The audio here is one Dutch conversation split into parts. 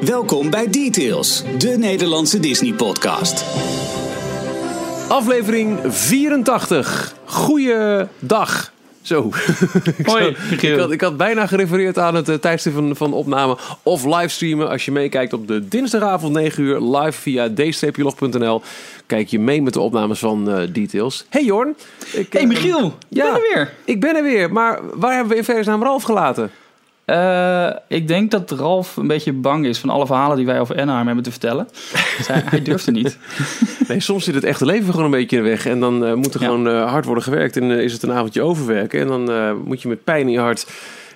Welkom bij Details, de Nederlandse Disney-podcast. Aflevering 84. Goeiedag. Zo. Hoi, ik had bijna gerefereerd aan het tijdstip van opname of livestreamen. Als je meekijkt op de dinsdagavond 9 uur live via d-log.nl. Kijk je mee met de opnames van Details. Hey Jorn. Hey Michiel, ik ben er weer. Ik ben er weer, maar waar hebben we in vredesnaam Ralf gelaten? Ik denk dat Ralf een beetje bang is van alle verhalen die wij over Anaheim hebben te vertellen. Dus hij durfde niet. Nee, soms zit het echte leven gewoon een beetje in de weg. En dan moet er gewoon hard worden gewerkt. En is het een avondje overwerken. En dan moet je met pijn in je hart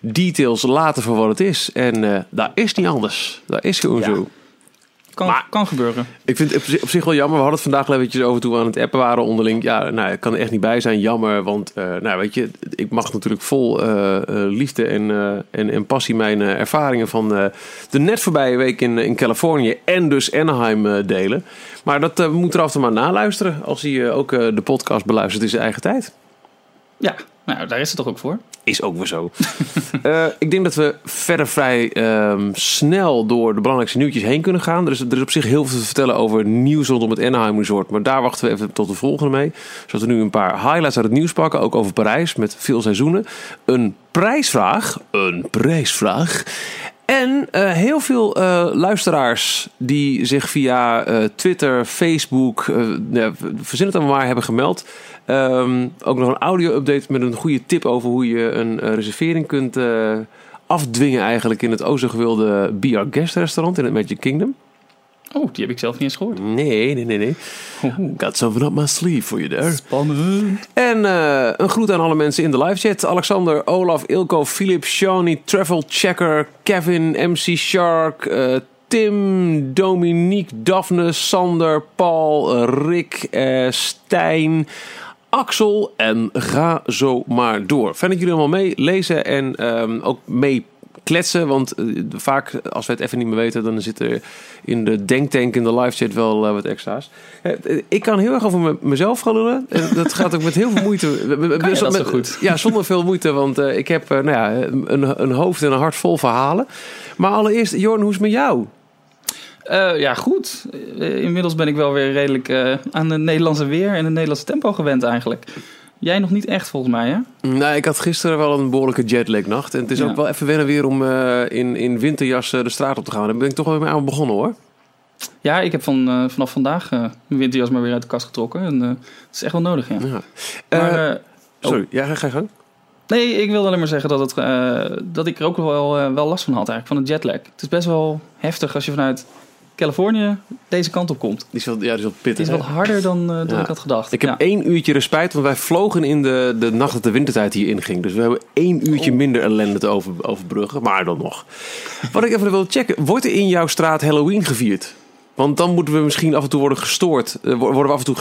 details laten voor wat het is. En dat is niet anders. Dat is gewoon zo. Kan gebeuren. Ik vind het op zich wel jammer. We hadden het vandaag al eventjes over toen we aan het appen waren onderling. Ja, nou, ik kan er echt niet bij zijn. Jammer, want weet je, ik mag natuurlijk vol liefde en passie mijn ervaringen van de net voorbije week in Californië en dus Anaheim delen. Maar dat moet er af en toe maar naluisteren als hij ook de podcast beluistert in zijn eigen tijd. Ja, nou, daar is het toch ook voor? Is ook weer zo. Ik denk dat we verder vrij snel door de belangrijkste nieuwtjes heen kunnen gaan. Er is op zich heel veel te vertellen over nieuws rondom het Anaheim Resort. Maar daar wachten we even tot de volgende mee. Zodat we nu een paar highlights uit het nieuws pakken. Ook over Parijs met veel seizoenen. Een prijsvraag. En heel veel luisteraars die zich via Twitter, Facebook, verzin het allemaal maar, hebben gemeld. Ook nog een audio-update met een goede tip over hoe je een reservering kunt afdwingen eigenlijk in het o zo gewilde Be Our Guest restaurant in het Magic Kingdom. Oh, die heb ik zelf niet eens gehoord. Nee. Got something up my sleeve for you there. Spannend. En een groet aan alle mensen in de live chat. Alexander, Olaf, Ilko, Philip, Shani, Travel Checker, Kevin, MC Shark, Tim, Dominique, Daphne, Sander, Paul, Rick, Stijn, Axel en ga zo maar door. Fijn dat jullie allemaal meelezen en ook mee kletsen, want vaak als we het even niet meer weten, dan zit er in de denktank, in de live chat wel wat extra's. Ik kan heel erg over mezelf gaan lullen. Dat gaat ook met heel veel moeite. Dat is goed. Ja, zonder veel moeite, want ik heb een hoofd en een hart vol verhalen. Maar allereerst, Jorn, hoe is het met jou? Goed. Inmiddels ben ik wel weer redelijk aan het Nederlandse weer en het Nederlandse tempo gewend eigenlijk. Jij nog niet echt, volgens mij, hè? Nou, ik had gisteren wel een behoorlijke jetlagnacht. En het is ook wel even wennen weer om in winterjas de straat op te gaan. Daar ben ik toch wel weer aan begonnen, hoor. Ja, ik heb vanaf vandaag mijn winterjas maar weer uit de kast getrokken. En het is echt wel nodig, ja. Maar, sorry, jij ga je gang. Nee, ik wilde alleen maar zeggen dat ik er ook wel last van had, eigenlijk, van de jetlag. Het is best wel heftig als je vanuit Californië deze kant op komt. Die is wel pittig. Het is wat harder dan ik had gedacht. Ik heb 1 uurtje respijt, want wij vlogen in de nacht dat de wintertijd hier inging. Dus we hebben 1 uurtje minder ellende te overbruggen, maar dan nog. Wat ik even wil checken, wordt er in jouw straat Halloween gevierd? Want dan moeten we misschien af en toe worden gestoord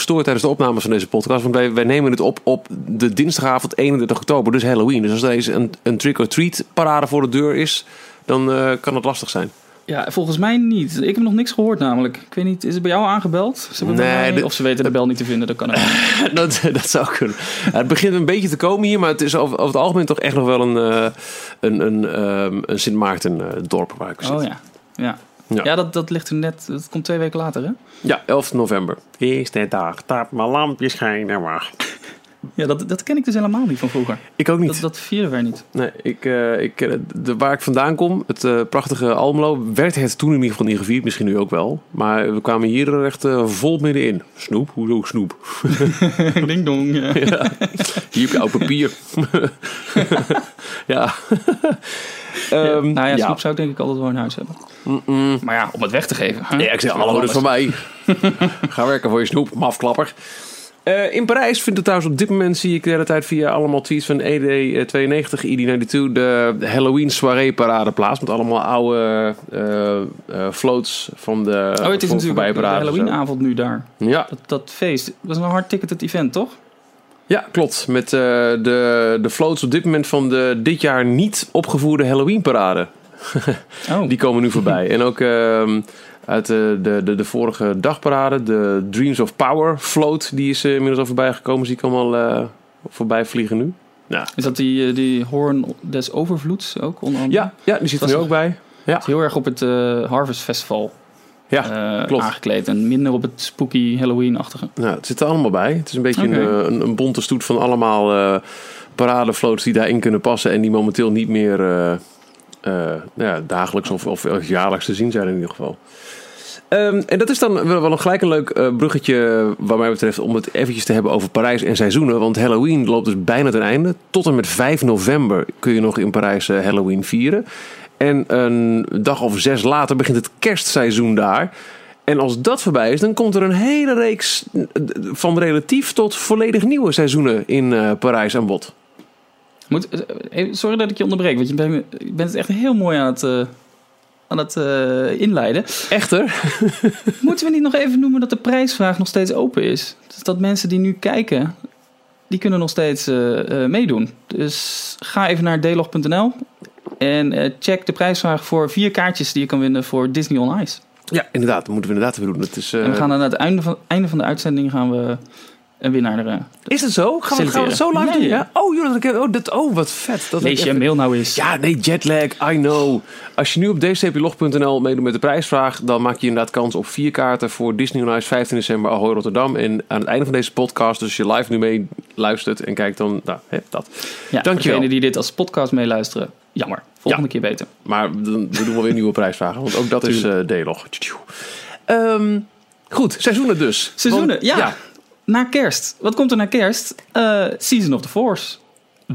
tijdens de opnames van deze podcast. Want wij nemen het op de dinsdagavond 31 oktober, dus Halloween. Dus als er eens een trick-or-treat parade voor de deur is, dan kan het lastig zijn. Ja, volgens mij niet. Ik heb nog niks gehoord namelijk. Ik weet niet, is het bij jou aangebeld? Of ze weten de bel niet te vinden, dat kan ook. dat zou kunnen. Het begint een beetje te komen hier, maar het is over het algemeen toch echt nog wel een Sint Maarten dorp waar ik zit. Oh ja, dat ligt er net. Dat komt 2 weken later, hè? Ja, 11 november. Is de dag, taap maar lampjes schijnen maar. Ja, dat ken ik dus helemaal niet van vroeger. Ik ook niet. Dat vierden wij niet. Nee, waar ik vandaan kom, het prachtige Almelo, werd het toen in ieder geval niet gevierd. Misschien nu ook wel. Maar we kwamen hier er echt vol middenin. Snoep? Hoezo snoep? Ding dong, ja. Hier heb je oud papier. ja. Snoep zou ik denk ik altijd wel in huis hebben. Mm-mm. Maar ja, om het weg te geven. Hè? Ja, ik zeg, hallo, dat is van mij. Ga werken voor je snoep, mafklapper. In Parijs vindt het trouwens op dit moment, zie ik de hele tijd via allemaal tweets van ED92, ID92, de Halloween soirée parade plaats. Met allemaal oude floats van de voorbijparade. Oh, het is natuurlijk de Halloweenavond nu daar. Ja. Dat feest. Dat was een hard ticket, het event, toch? Ja, klopt. Met de floats op dit moment van de dit jaar niet opgevoerde Halloween parade. Die komen nu voorbij. En ook uit de vorige dagparade, de Dreams of Power float, die is inmiddels al voorbij gekomen. Zie ik allemaal voorbij vliegen nu. Ja. Is dat die Hoorn des Overvloeds ook onder andere? Ja, die zit er nu ook bij. Ja. Het is heel erg op het Harvest Festival klopt. Aangekleed. En minder op het spooky Halloween-achtige. Nou, het zit er allemaal bij. Het is een beetje een bonte stoet van allemaal paradefloats die daarin kunnen passen. En die momenteel niet meer dagelijks of jaarlijks te zien zijn in ieder geval. En dat is dan wel gelijk een leuk bruggetje wat mij betreft om het eventjes te hebben over Parijs en seizoenen. Want Halloween loopt dus bijna ten einde. Tot en met 5 november kun je nog in Parijs Halloween vieren. En een dag of 6 later begint het kerstseizoen daar. En als dat voorbij is, dan komt er een hele reeks van relatief tot volledig nieuwe seizoenen in Parijs aan bod. Sorry dat ik je onderbreek, want je bent echt heel mooi aan het inleiden. Echter. Moeten we niet nog even noemen dat de prijsvraag nog steeds open is? Dus dat mensen die nu kijken, die kunnen nog steeds meedoen. Dus ga even naar d-log.nl en check de prijsvraag voor 4 kaartjes die je kan winnen voor Disney on Ice. Ja, inderdaad. Dat moeten we inderdaad even doen. Dat is, en we gaan aan het einde van de uitzending gaan we een winnaar is het zo? Gaan we het zo lang doen? Ja? Oh, joh, wat vet. Dat lees je even mail nou eens. Ja, nee, jetlag, I know. Als je nu op dcplog.nl meedoet met de prijsvraag, dan maak je inderdaad kans op 4 kaarten voor Disney on Ice 15 december Ahoy Rotterdam. En aan het einde van deze podcast, dus je live nu mee luistert en kijkt dan, nou, dat. Ja, dankjewel. Voor degenen die dit als podcast meeluisteren, jammer. Volgende keer beter. Maar we doen wel weer nieuwe prijsvragen, want ook dat is D-log. Goed, seizoenen dus. Seizoenen, want, ja. Na kerst. Wat komt er na kerst? Season of the Force.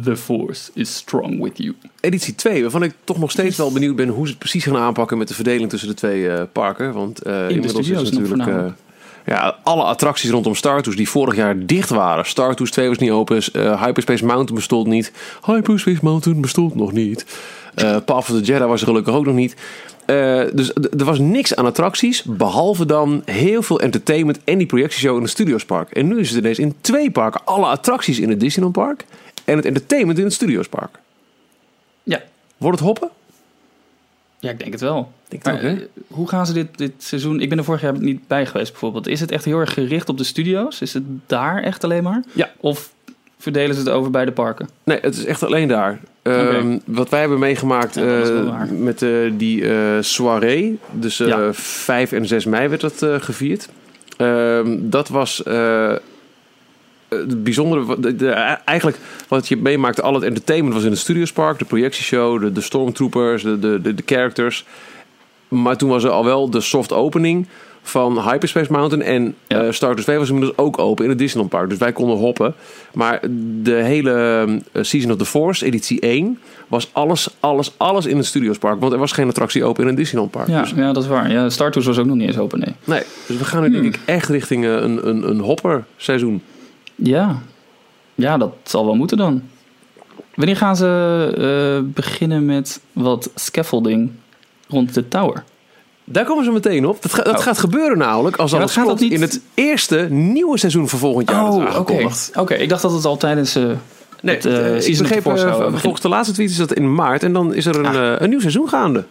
The Force is strong with you. Editie 2, waarvan ik toch nog steeds wel benieuwd ben hoe ze het precies gaan aanpakken met de verdeling tussen de 2 parken. Want inmiddels is natuurlijk alle attracties rondom Star Tours die vorig jaar dicht waren. Star Tours 2 was niet open. Hyperspace Mountain bestond niet. Hyperspace Mountain bestond nog niet. Path of the Jedi was er gelukkig ook nog niet. Dus er was niks aan attracties, behalve dan heel veel entertainment en die projectieshow in het Studiospark. En nu is het ineens in 2 parken. Alle attracties in het Disneyland Park en het entertainment in het Studiospark. Ja. Wordt het hoppen? Ja, ik denk het wel. Hoe gaan ze dit seizoen... Ik ben er vorig jaar niet bij geweest bijvoorbeeld. Is het echt heel erg gericht op de studio's? Is het daar echt alleen maar? Ja. Of verdelen ze het over bij de parken? Nee, het is echt alleen daar. Wat wij hebben meegemaakt met die soirée. Dus 5 en 6 mei werd dat gevierd. Dat was het bijzondere. Eigenlijk wat je meemaakte, al het entertainment was in het Studiospark. De projectieshow, de stormtroopers, de characters. Maar toen was er al wel de soft opening van Hyperspace Mountain en Star Tours 2 was inmiddels ook open in het Disneyland Park. Dus wij konden hoppen. Maar de hele Season of the Force, editie 1, was alles in het Studiospark. Want er was geen attractie open in het Disneyland Park. Ja, dus. Ja, dat is waar. Ja, Star Tours was ook nog niet eens open, nee. Dus we gaan nu denk ik echt richting een hopperseizoen. Ja. Ja, dat zal wel moeten dan. Wanneer gaan ze beginnen met wat scaffolding rond de tower? Daar komen ze meteen op. Dat gaat gebeuren namelijk als alles klopt in het eerste nieuwe seizoen van volgend jaar. Oh, oké. Ik dacht dat het al tijdens ik begreep, volgens de laatste tweet is dat in maart. En dan is er een nieuw seizoen gaande.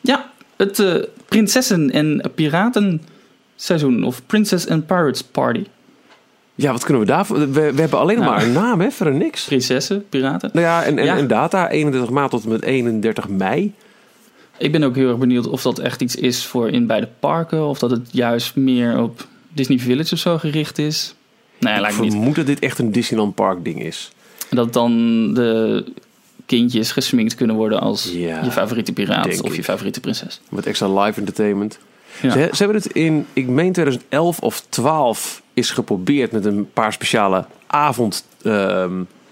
Ja, het prinsessen- en piratenseizoen. Of Princess and Pirates Party. Ja, wat kunnen we daarvoor? We hebben alleen maar een naam, hè? Verder niks. Prinsessen, piraten. Nou ja, en data. 31 maart tot en met 31 mei. Ik ben ook heel erg benieuwd of dat echt iets is voor in beide parken. Of dat het juist meer op Disney Village of zo gericht is. Nee, ik vermoed dat dit echt een Disneyland Park ding is. Dat dan de kindjes gesminkt kunnen worden als je favoriete piraat of je favoriete prinses. Met extra live entertainment. Ja. Ze hebben het in, ik meen 2011 of 12 is geprobeerd met een paar speciale avond...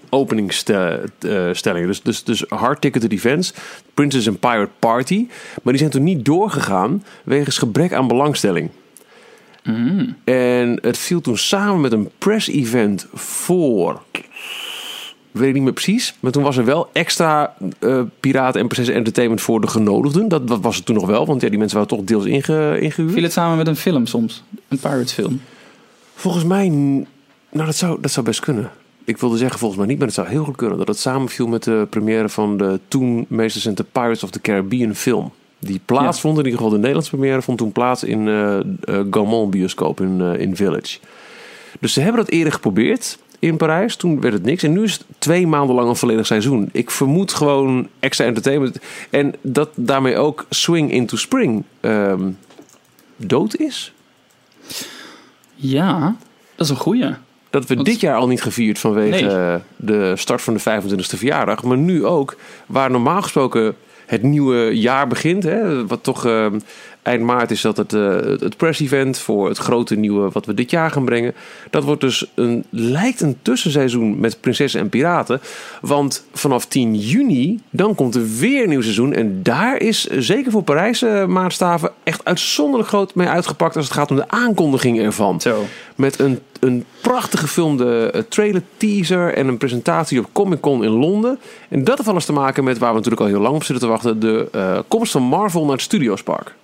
openingsstellingen. Dus hard-ticketed events. Princess and Pirate Party. Maar die zijn toen niet doorgegaan wegens gebrek aan belangstelling. Mm. En het viel toen samen met een press-event voor... Weet ik niet meer precies. Maar toen was er wel extra piraten en prinsessen entertainment voor de genodigden. Dat was het toen nog wel. Want ja, die mensen waren toch deels ingehuurd. Viel het samen met een film soms? Een Pirates film? Volgens mij... Nou, dat zou best kunnen. Ik wilde zeggen volgens mij niet, maar het zou heel goed kunnen... dat het samenviel met de première van de toen meest recente Pirates of the Caribbean film. Die plaatsvond, in ieder geval de Nederlandse première... vond toen plaats in Gaumont Bioscoop in Village. Dus ze hebben dat eerder geprobeerd... in Parijs. Toen werd het niks. En nu is het 2 maanden lang een volledig seizoen. Ik vermoed gewoon extra entertainment. En dat daarmee ook Swing into Spring dood is. Ja, dat is een goeie. Dat we dit jaar al niet gevierd vanwege de start van de 25e verjaardag. Maar nu ook, waar normaal gesproken het nieuwe jaar begint. Hè, wat toch eind maart is dat het press-event voor het grote nieuwe wat we dit jaar gaan brengen. Dat wordt dus lijkt een tussenseizoen met prinsessen en piraten. Want vanaf 10 juni, dan komt er weer een nieuw seizoen. En daar is zeker voor Parijse maatstaven echt uitzonderlijk groot mee uitgepakt als het gaat om de aankondiging ervan. Zo. Met een prachtig gefilmde trailer, teaser en een presentatie op Comic-Con in Londen. En dat heeft alles te maken met waar we natuurlijk al heel lang op zitten te wachten. De komst van Marvel naar het Studiospark.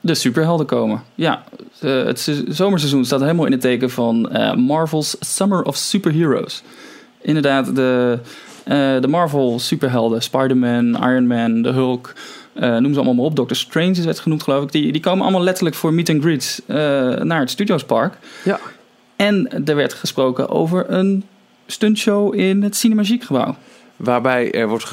De superhelden komen. Ja, het zomerseizoen staat helemaal in het teken van Marvel's Summer of Superheroes. Inderdaad, de Marvel superhelden. Spider-Man, Iron Man, de Hulk. Noem ze allemaal maar op. Doctor Strange is het genoemd, geloof ik. Die komen allemaal letterlijk voor meet and greets naar het Studiospark. Ja. En er werd gesproken over een stuntshow in het Cinemagiekgebouw. Waarbij er wordt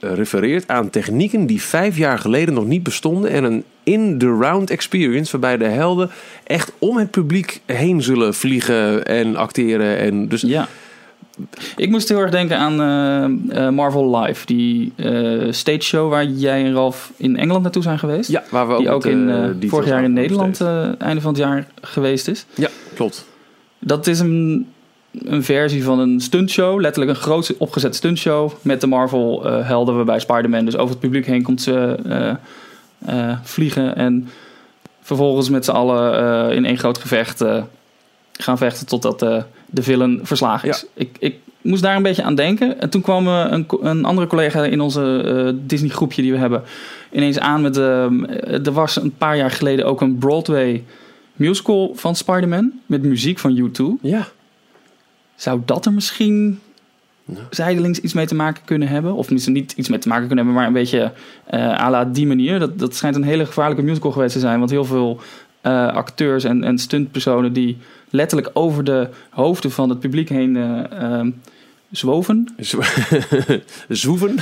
gerefereerd aan technieken die 5 jaar geleden nog niet bestonden. En een in-the-round experience waarbij de helden echt om het publiek heen zullen vliegen en acteren. En dus ja. Ik moest heel erg denken aan Marvel Live. Die stage show waar jij en Ralf in Engeland naartoe zijn geweest. Ja, waar we ook vorig jaar in Nederland einde van het jaar geweest is. Ja, klopt. Dat is een versie van een stuntshow. Letterlijk een groot opgezet stuntshow met de Marvel helden. Waarbij Spider-Man dus over het publiek heen komt vliegen. En vervolgens met z'n allen in één groot gevecht gaan vechten totdat de villain verslagen is. Ja. Ik moest daar een beetje aan denken. En toen kwam een andere collega in onze Disney groepje die we hebben ineens aan met... er was een paar jaar geleden ook een Broadway musical van Spider-Man met muziek van U2. Ja. Zou dat er misschien zijdelings iets mee te maken kunnen hebben? Of misschien niet iets mee te maken kunnen hebben, maar een beetje à la die manier. Dat schijnt een hele gevaarlijke musical geweest te zijn. Want heel veel acteurs en stuntpersonen die letterlijk over de hoofden van het publiek heen zwoven. Zwoeven?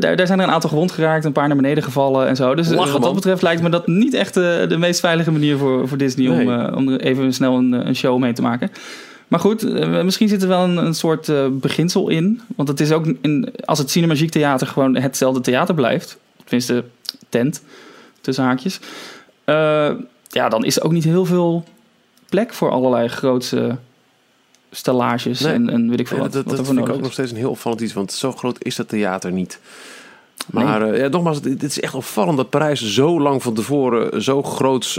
Daar zijn er een aantal gewond geraakt, een paar naar beneden gevallen en zo. Dus wat dat betreft lijkt me dat niet echt de meest veilige manier voor Disney om er even snel een show mee te maken. Maar goed, misschien zit er wel een soort beginsel in. Want het is ook, als het Cinemagiek Theater gewoon hetzelfde theater blijft, tenminste tent, tussen haakjes, dan is er ook niet heel veel plek voor allerlei grootse stellages en weet ik veel wat. Dat vind ik ook nog steeds een heel opvallend iets, want zo groot is dat theater niet. Maar nogmaals, het is echt opvallend dat Parijs zo lang van tevoren zo groots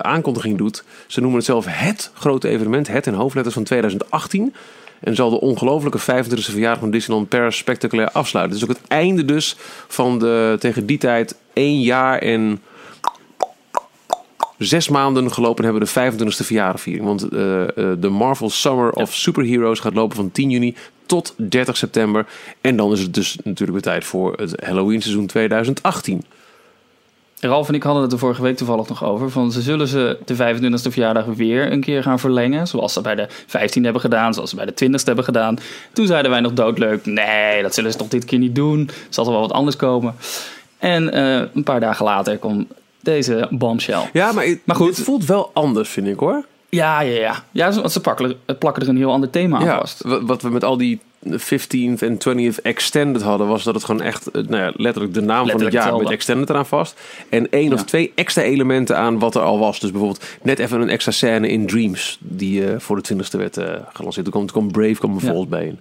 aankondiging doet. Ze noemen het zelf het grote evenement, het in hoofdletters van 2018. En zal de ongelofelijke 25e verjaardag van Disneyland Paris spectaculair afsluiten. Het is ook het einde dus van tegen die tijd 1 jaar en 6 maanden gelopen hebben de 25e verjaardagviering. Want de Marvel Summer of Superheroes gaat lopen van 10 juni tot 30 september. En dan is het dus natuurlijk weer tijd voor het Halloween seizoen 2018. Ralf en ik hadden het er vorige week toevallig nog over. Van zullen ze de 25e verjaardag weer een keer gaan verlengen. Zoals ze bij de 15e hebben gedaan. Zoals ze bij de 20e hebben gedaan. Toen zeiden wij nog doodleuk. Nee, dat zullen ze toch dit keer niet doen. Zal er wel wat anders komen. En een paar dagen later komt deze bombshell. Ja, maar goed, het voelt wel anders, vind ik hoor. Ja, want ze plakken er een heel ander thema aan vast. Wat we met al die 15th en 20th extended hadden, was dat het gewoon echt letterlijk de naam van het jaar met extended eraan vast. En 1 of 2 extra elementen aan wat er al was. Dus bijvoorbeeld net even een extra scène in Dreams, die voor de 20e werd gelanceerd. Toen kwam Brave bijvoorbeeld bij in.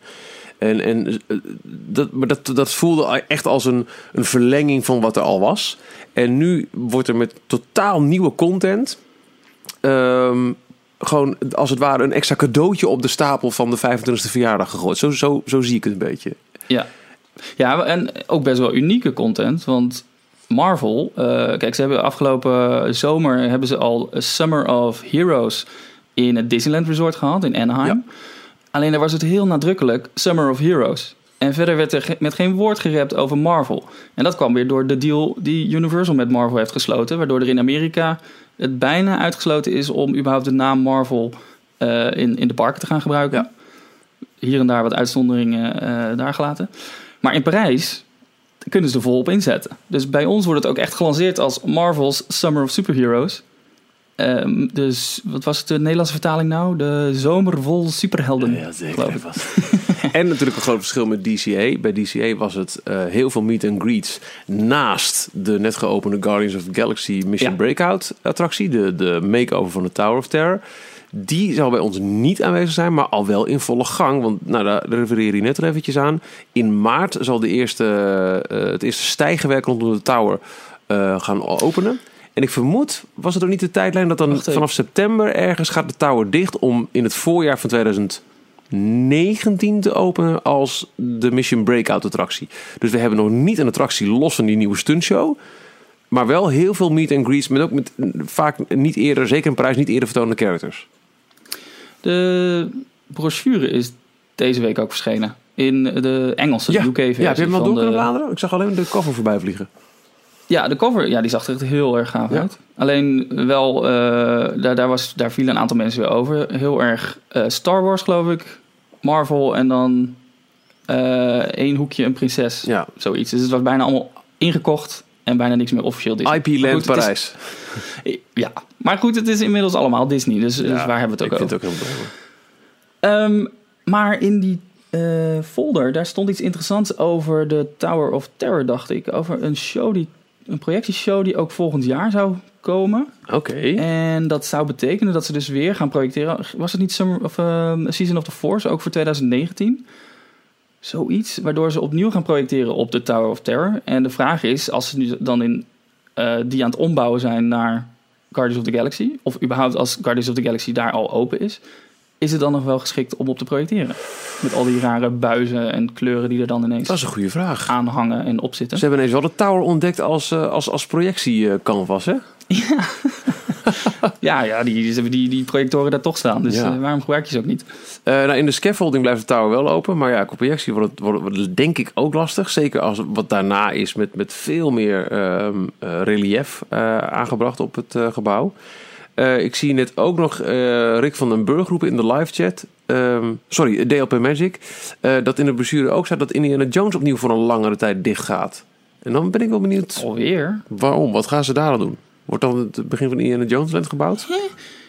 Maar dat voelde echt als een verlenging van wat er al was. En nu wordt er met totaal nieuwe content gewoon als het ware een extra cadeautje op de stapel van de 25e verjaardag gegooid. Zo zie ik het een beetje. Ja, en ook best wel unieke content. Want Marvel, kijk, ze hebben afgelopen zomer al Summer of Heroes in het Disneyland Resort gehad in Anaheim. Ja. Alleen daar was het heel nadrukkelijk Summer of Heroes. En verder werd er met geen woord gerept over Marvel. En dat kwam weer door de deal die Universal met Marvel heeft gesloten, waardoor er in Amerika het bijna uitgesloten is om überhaupt de naam Marvel in de parken te gaan gebruiken. Ja. Hier en daar wat uitzonderingen daar gelaten. Maar in Parijs kunnen ze er volop inzetten. Dus bij ons wordt het ook echt gelanceerd als Marvel's Summer of Superheroes. Dus wat was de Nederlandse vertaling nou? De zomer vol superhelden. Ja, zeker. En natuurlijk een groot verschil met DCA. Bij DCA was het heel veel meet and greets naast de net geopende Guardians of the Galaxy Mission Breakout attractie. De makeover van de Tower of Terror. Die zal bij ons niet aanwezig zijn, maar al wel in volle gang. Want nou, daar refereer je net al eventjes aan. In maart zal het eerste stijgenwerk rondom de Tower gaan openen. En ik vermoed, was het ook niet de tijdlijn dat dan vanaf september ergens gaat de Tower dicht om in het voorjaar van 2019 te openen als de Mission Breakout attractie. Dus we hebben nog niet een attractie los van die nieuwe stuntshow, maar wel heel veel meet and greets met vaak niet eerder, zeker in Parijs, niet eerder vertoonde characters. De brochure is deze week ook verschenen in de Engelse UK-versie. Ja, heb je hem al door kunnen bladeren? Ik zag alleen de cover voorbij vliegen. Ja, de cover, die zag er echt heel erg gaaf uit. Alleen wel, daar vielen een aantal mensen weer over. Heel erg Star Wars, geloof ik. Marvel en dan één hoekje, een prinses. Ja. Zoiets. Dus het was bijna allemaal ingekocht en bijna niks meer officieel Disney. IP Land Parijs. Ja, maar goed, het is inmiddels allemaal Disney. Dus waar hebben we het ook over? Ik vind het ook heel belangrijk. Maar in die folder, daar stond iets interessants over de Tower of Terror, dacht ik. Over een show die... Een projectieshow die ook volgend jaar zou komen. Oké. En dat zou betekenen dat ze dus weer gaan projecteren. Was het niet Season of The Force, ook voor 2019? Zoiets, waardoor ze opnieuw gaan projecteren op de Tower of Terror. En de vraag is, als ze nu dan die aan het ombouwen zijn naar Guardians of the Galaxy, of überhaupt als Guardians of the Galaxy daar al open is, is het dan nog wel geschikt om op te projecteren? Met al die rare buizen en kleuren die er dan ineens... Dat is een goede vraag. ...aanhangen en opzitten. Ze hebben ineens wel de Tower ontdekt als projectiecanvas, hè? Ja. ja, die projectoren daar toch staan. Dus waarom gebruik je ze ook niet? In de scaffolding blijft de Tower wel open. Maar ja, qua projectie wordt het denk ik ook lastig. Zeker als wat daarna is met veel meer relief aangebracht op het gebouw. Ik zie net ook nog Rick van den Burg roepen in de live chat. DLP Magic. Dat in de brochure ook staat dat Indiana Jones opnieuw voor een langere tijd dicht gaat. En dan ben ik wel benieuwd. Alweer? Waarom? Wat gaan ze daar dan doen? Wordt dan het begin van Indiana Jones Land gebouwd?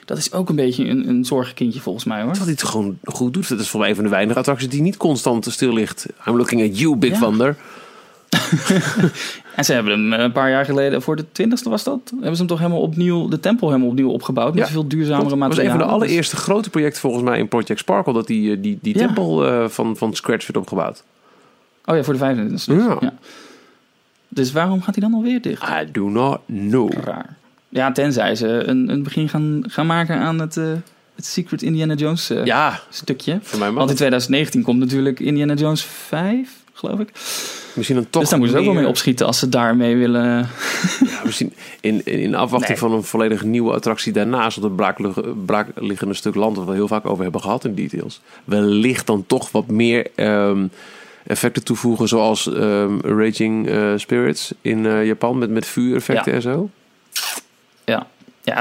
Dat is ook een beetje een zorgenkindje volgens mij, hoor. Dat hij het gewoon goed doet. Dat is voor mij een van de weinige attracties die niet constant stil ligt. I'm looking at you, Big Thunder. En ze hebben hem een paar jaar geleden, voor de 20e was dat, hebben ze hem toch helemaal opnieuw, de tempel helemaal opnieuw opgebouwd met veel duurzamere materialen. Dat was een van de allereerste grote projecten volgens mij in Project Sparkle, dat die tempel van scratch werd opgebouwd. Oh ja, voor de 25e. Ja. Dus waarom gaat hij dan alweer dicht? I do not know. Raar. Ja, tenzij ze een begin gaan maken aan het Secret Indiana Jones stukje. Voor mij mag. Want in 2019 komt natuurlijk Indiana Jones 5. Geloof ik. Misschien dan toch. Dus daar moeten ze ook wel mee opschieten als ze daarmee willen. Ja, misschien in afwachting van een volledig nieuwe attractie daarnaast op het braakliggende stuk land, dat we heel vaak over hebben gehad in Details. Wellicht dan toch wat meer effecten toevoegen, zoals Raging Spirits in Japan met vuureffecten en zo. Ja,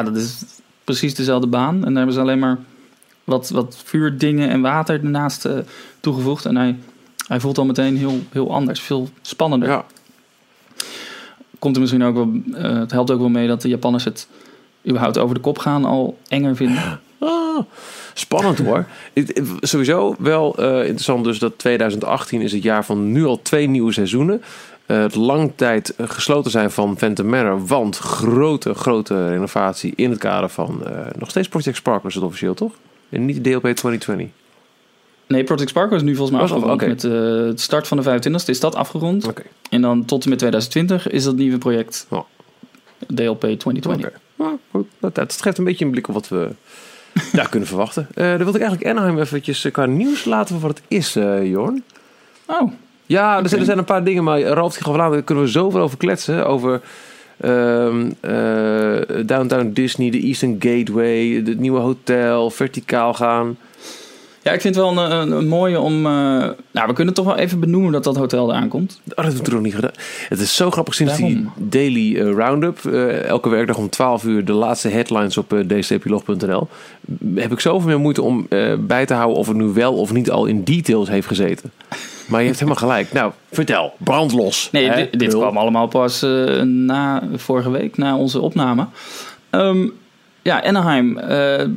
dat is precies dezelfde baan. En daar hebben ze alleen maar wat vuurdingen en water ernaast toegevoegd. En Hij voelt al meteen heel, heel anders, veel spannender. Ja. Komt er misschien ook wel, het helpt ook wel mee dat de Japanners het überhaupt over de kop gaan al enger vinden. Ah, spannend hoor. Sowieso wel interessant dus dat 2018 is het jaar van nu al 2 nieuwe seizoenen. Het lang tijd gesloten zijn van Phantom Manor, want grote renovatie in het kader van nog steeds Project Sparkle is het officieel toch? En niet DLP 2020. Nee, Project Sparkle is nu volgens mij afgerond. Met het start van de 25e is dat afgerond. En dan tot en met 2020 is dat nieuwe project DLP 2020. Goed. Dat geeft een beetje een blik op wat we daar kunnen verwachten. Dan wilde ik eigenlijk Anaheim eventjes qua nieuws laten wat het is, Jorn. Oh. Ja, okay. Er zijn een paar dingen, maar Ralf die gaf aan, daar kunnen we zoveel over kletsen. Over Downtown Disney, de Eastern Gateway, het nieuwe hotel, verticaal gaan. Ja, ik vind het wel een mooie om... we kunnen toch wel even benoemen dat hotel eraan komt. Oh, dat hebben we nog niet gedaan. Het is zo grappig sinds die daily roundup. Elke werkdag om 12 uur de laatste headlines op dcplog.nl. Heb ik zoveel meer moeite om bij te houden of het nu wel of niet al in details heeft gezeten. Maar je hebt helemaal gelijk. Nou, vertel. Brandlos. Nee, dit kwam allemaal pas na vorige week, na onze opname. Anaheim.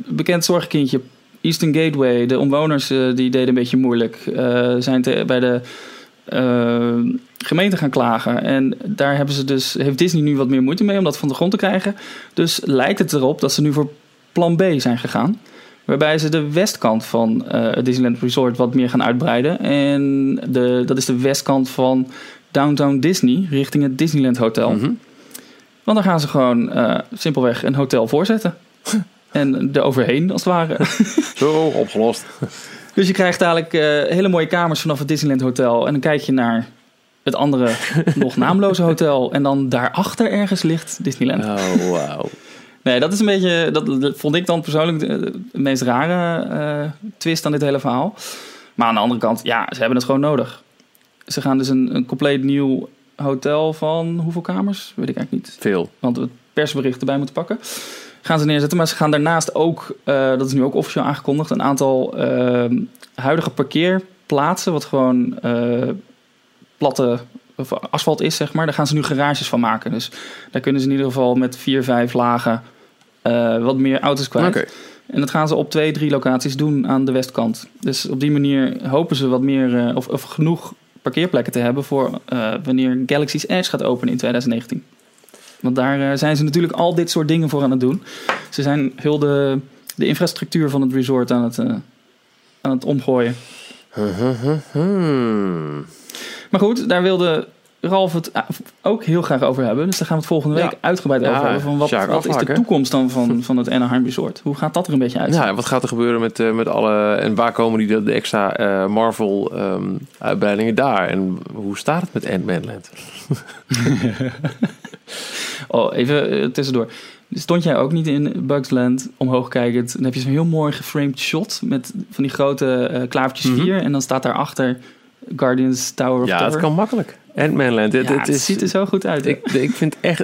Bekend zorgkindje. Eastern Gateway, de omwoners die deden een beetje moeilijk. Zijn bij de gemeente gaan klagen. En daar heeft Disney nu wat meer moeite mee om dat van de grond te krijgen. Dus lijkt het erop dat ze nu voor plan B zijn gegaan. Waarbij ze de westkant van het Disneyland Resort wat meer gaan uitbreiden. En dat is de westkant van Downtown Disney richting het Disneyland Hotel. Mm-hmm. Want dan gaan ze gewoon simpelweg een hotel voorzetten. En eroverheen, als het ware. Zo, opgelost. Dus je krijgt dadelijk hele mooie kamers vanaf het Disneyland Hotel. En dan kijk je naar het andere, nog naamloze hotel. En dan daarachter ergens ligt Disneyland. Oh, wauw. Nee, dat is een beetje... Dat vond ik dan persoonlijk de meest rare twist aan dit hele verhaal. Maar aan de andere kant, ja, ze hebben het gewoon nodig. Ze gaan dus een compleet nieuw hotel van... Hoeveel kamers? Weet ik eigenlijk niet. Veel. Want we het persbericht erbij moeten pakken. Gaan ze neerzetten, maar ze gaan daarnaast ook, dat is nu ook officieel aangekondigd, een aantal huidige parkeerplaatsen, wat gewoon platte of asfalt is, zeg maar. Daar gaan ze nu garages van maken. Dus daar kunnen ze in ieder geval met 4-5 lagen wat meer auto's kwijt. Okay. En dat gaan ze op 2-3 locaties doen aan de westkant. Dus op die manier hopen ze wat meer, of genoeg parkeerplekken te hebben voor wanneer Galaxy's Edge gaat openen in 2019. Want daar zijn ze natuurlijk al dit soort dingen voor aan het doen. Ze zijn heel de infrastructuur van het resort aan het omgooien. Maar goed, daar wilde Ralf het ook heel graag over hebben. Dus daar gaan we het volgende week uitgebreid over hebben. Van wat is de toekomst dan van het Anaheim Resort? Hoe gaat dat er een beetje uit? Ja, wat gaat er gebeuren met alle... En waar komen die de extra Marvel uitbreidingen daar? En hoe staat het met Ant-Man Land? Oh, even tussendoor. Stond jij ook niet in Bugs Land omhoog kijkend? Dan heb je zo'n heel mooi geframed shot met van die grote klavertjes 4. Mm-hmm. En dan staat daarachter Guardians Tower of Terror. Ja, dat kan makkelijk. Ant-Man Land. Het ziet er zo goed uit. Ik vind echt...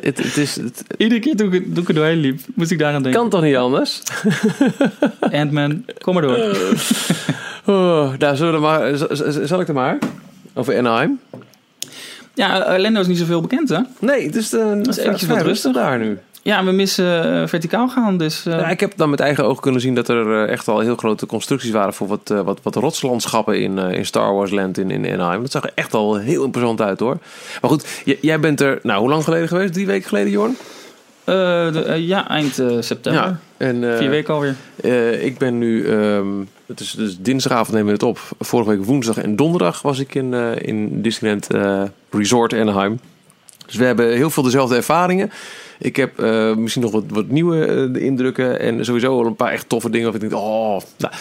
Iedere keer toen ik er doorheen liep, moest ik daaraan denken. Kan toch niet anders? Ant-Man, kom maar door. Zal ik er maar? Over Anaheim? Ja, Orlando is niet zoveel bekend, hè? Nee, het is eventjes wat rustig daar nu. Ja, we missen verticaal gaan, dus... Ja, ik heb dan met eigen ogen kunnen zien dat er echt al heel grote constructies waren... voor wat rotslandschappen in Star Wars Land in Anaheim. Dat zag er echt al heel imposant uit, hoor. Maar goed, jij bent er... Nou, hoe lang geleden geweest? 3 weken geleden, Jorn? Eind september. Ja, en, 4 weken alweer. Ik ben nu... het is dus dinsdagavond nemen we het op. Vorige week woensdag en donderdag was ik in Disneyland Resort Anaheim. Dus we hebben heel veel dezelfde ervaringen. Ik heb misschien nog wat nieuwe indrukken. En sowieso al een paar echt toffe dingen. Of ik denk,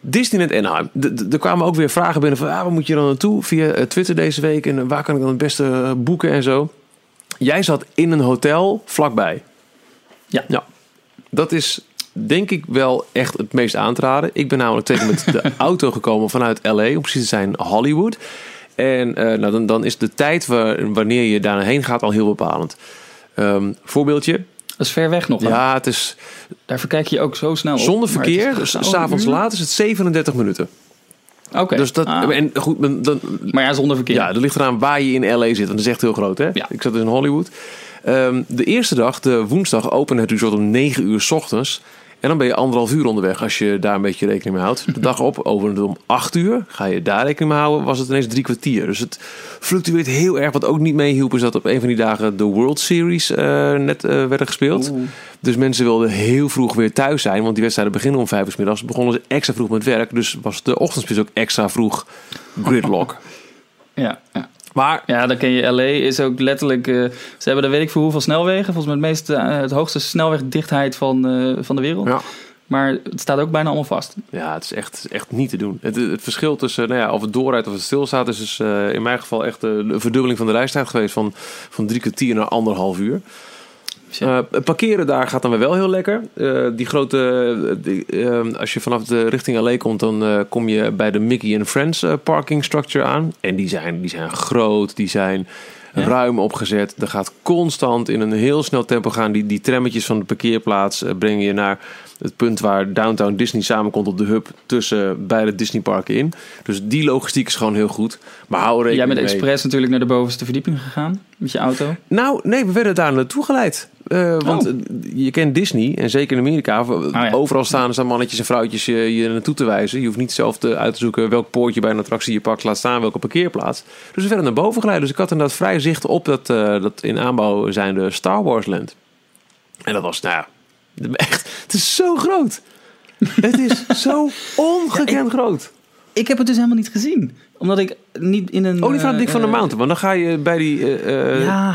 Disneyland Anaheim. Er kwamen ook weer vragen binnen van... waar moet je dan naartoe? Via Twitter deze week. En waar kan ik dan het beste boeken en zo? Jij zat in een hotel vlakbij. Ja. Ja. Dat is... denk ik wel echt het meest aan te raden. Ik ben namelijk tegen met de auto gekomen vanuit L.A. om precies te zijn Hollywood. En dan is de tijd wanneer je daar heen gaat al heel bepalend. Voorbeeldje. Dat is ver weg nog. Ja, het is... Daar verkijk je ook zo snel op. Zonder verkeer, dus 's avonds laat is het 37 minuten. Oké. Okay. Dus en goed, dan, maar ja, zonder verkeer. Ja, dat ligt eraan waar je in L.A. zit. Want dat is echt heel groot, hè? Ja. Ik zat dus in Hollywood. De eerste dag, de woensdag, opende het resort om 9:00 's ochtends... En dan ben je 1,5 uur onderweg als je daar een beetje rekening mee houdt. De dag op, over om 8:00, ga je daar rekening mee houden, was het ineens 3 kwartier. Dus het fluctueert heel erg. Wat ook niet meehielp is dat op een van die dagen de World Series net werden gespeeld. Oeh. Dus mensen wilden heel vroeg weer thuis zijn, want die wedstrijden beginnen om 5:00 's middags. Begonnen ze extra vroeg met werk, dus was de ochtendspits ook extra vroeg gridlock. Ja. Maar, ja, dan ken je L.A. is ook letterlijk... ze hebben daar weet ik voor hoeveel snelwegen. Volgens mij het hoogste snelwegdichtheid van de wereld. Ja. Maar het staat ook bijna allemaal vast. Ja, het is echt niet te doen. Het verschil tussen of het doorrijdt of het stilstaat... is dus in mijn geval echt een verdubbeling van de reistijd geweest... van 3 kwartier naar 1,5 uur. Parkeren daar gaat dan weer wel heel lekker. Als je vanaf de richting L.A. komt, dan kom je bij de Mickey and Friends parking structure aan. En die zijn groot, die zijn ruim opgezet. Er gaat constant in een heel snel tempo gaan. Die trammetjes van de parkeerplaats brengen je naar het punt waar Downtown Disney samenkomt op de hub tussen beide Disneyparken in. Dus die logistiek is gewoon heel goed. Maar hou rekening mee. Jij bent expres natuurlijk naar de bovenste verdieping gegaan met je auto? Nou, nee, we werden daar naartoe geleid. Want je kent Disney, en zeker in Amerika, overal staan mannetjes en vrouwtjes je naartoe te wijzen. Je hoeft niet zelf uit te zoeken welk poortje bij een attractie je pakt, laat staan welke parkeerplaats. Dus we werden naar boven geleid. Dus ik had inderdaad vrij zicht op dat in aanbouw zijnde Star Wars Land. En dat was, echt, het is zo groot. Het is zo ongekend groot. Ik heb het dus helemaal niet gezien. Omdat ik niet in een... die van Big Thunder Mountain. Want dan ga je bij die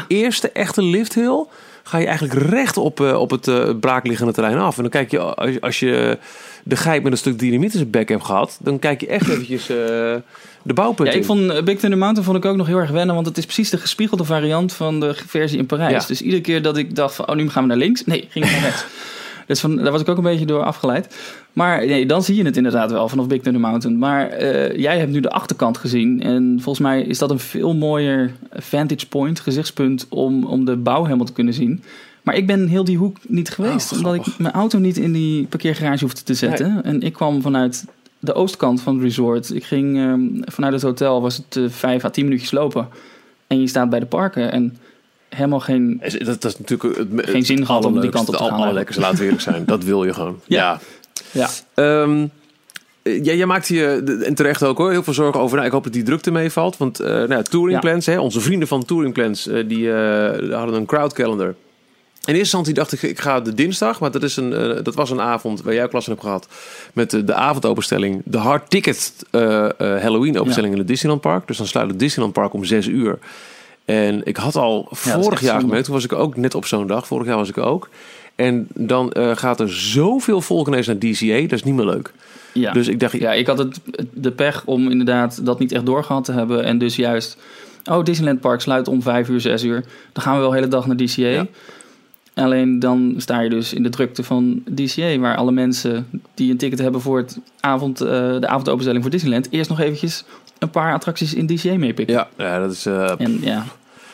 eerste echte lifthill, ga je eigenlijk recht op het braakliggende terrein af. En dan kijk je, als je de geit met een stuk dynamiet in zijn bek hebt gehad, dan kijk je echt eventjes de bouwput in. Ik vond Big Thunder Mountain vond ik ook nog heel erg wennen, want het is precies de gespiegelde variant van de versie in Parijs. Ja. Dus iedere keer dat ik dacht van, nu gaan we naar links. Nee, ging ik naar rechts. Dus daar was ik ook een beetje door afgeleid. Maar nee, dan zie je het inderdaad wel vanaf Big Thunder Mountain. Maar jij hebt nu de achterkant gezien. En volgens mij is dat een veel mooier vantage point, gezichtspunt, om de bouw helemaal te kunnen zien. Maar ik ben heel die hoek niet geweest. Omdat ik mijn auto niet in die parkeergarage hoefde te zetten. Nee. En ik kwam vanuit de oostkant van het resort. Ik ging vanuit het hotel, was het 5 à 10 minuutjes lopen. En je staat bij de parken en helemaal geen... Dat is natuurlijk geen zin gehad om die kant op te gaan. Allerlekkers, laten we eerlijk zijn. Dat wil je gewoon. Ja. Jij maakt je, en terecht ook hoor, heel veel zorgen over. Ik hoop dat die drukte meevalt. Want Touring Plans, onze vrienden van Touring Plans, die hadden een crowd calendar. In eerste instantie dacht ik ga de dinsdag. Maar dat was een avond waar jij klas in hebt gehad. Met de avondopenstelling. De hard ticket Halloween openstelling in het Disneyland Park. Dus dan sluit het Disneyland Park om 6:00. En ik had al vorig jaar gemerkt, toen was ik ook net op zo'n dag. Vorig jaar was ik ook. En dan gaat er zoveel volk ineens naar DCA. Dat is niet meer leuk. Ja. Dus ik dacht... Ja, ik had de pech om inderdaad dat niet echt doorgehad te hebben. En dus juist... Disneyland Park sluit om 5:00, 6:00. Dan gaan we wel de hele dag naar DCA. Ja. Alleen dan sta je dus in de drukte van DCA. Waar alle mensen die een ticket hebben voor de avondopenstelling voor Disneyland eerst nog eventjes een paar attracties in DCA meepikken. Ja, dat is...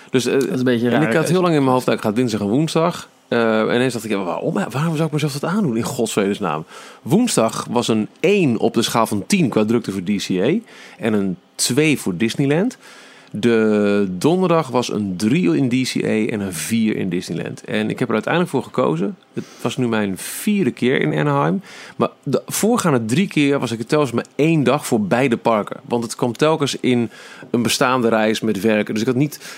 Dus, dat is een beetje raar. En ik had heel lang in mijn hoofd, ik ga dinsdag en woensdag. En ineens dacht ik, waarom zou ik mezelf dat aandoen in godsvredesnaam? Woensdag was een 1 op de schaal van 10 qua drukte voor DCA. En een 2 voor Disneyland. De donderdag was een 3 in DCA en een 4 in Disneyland. En ik heb er uiteindelijk voor gekozen. Het was nu mijn 4e keer in Anaheim. Maar de voorgaande 3 keer was ik er telkens maar 1 dag voor beide parken. Want het kwam telkens in een bestaande reis met werken. Dus ik had niet...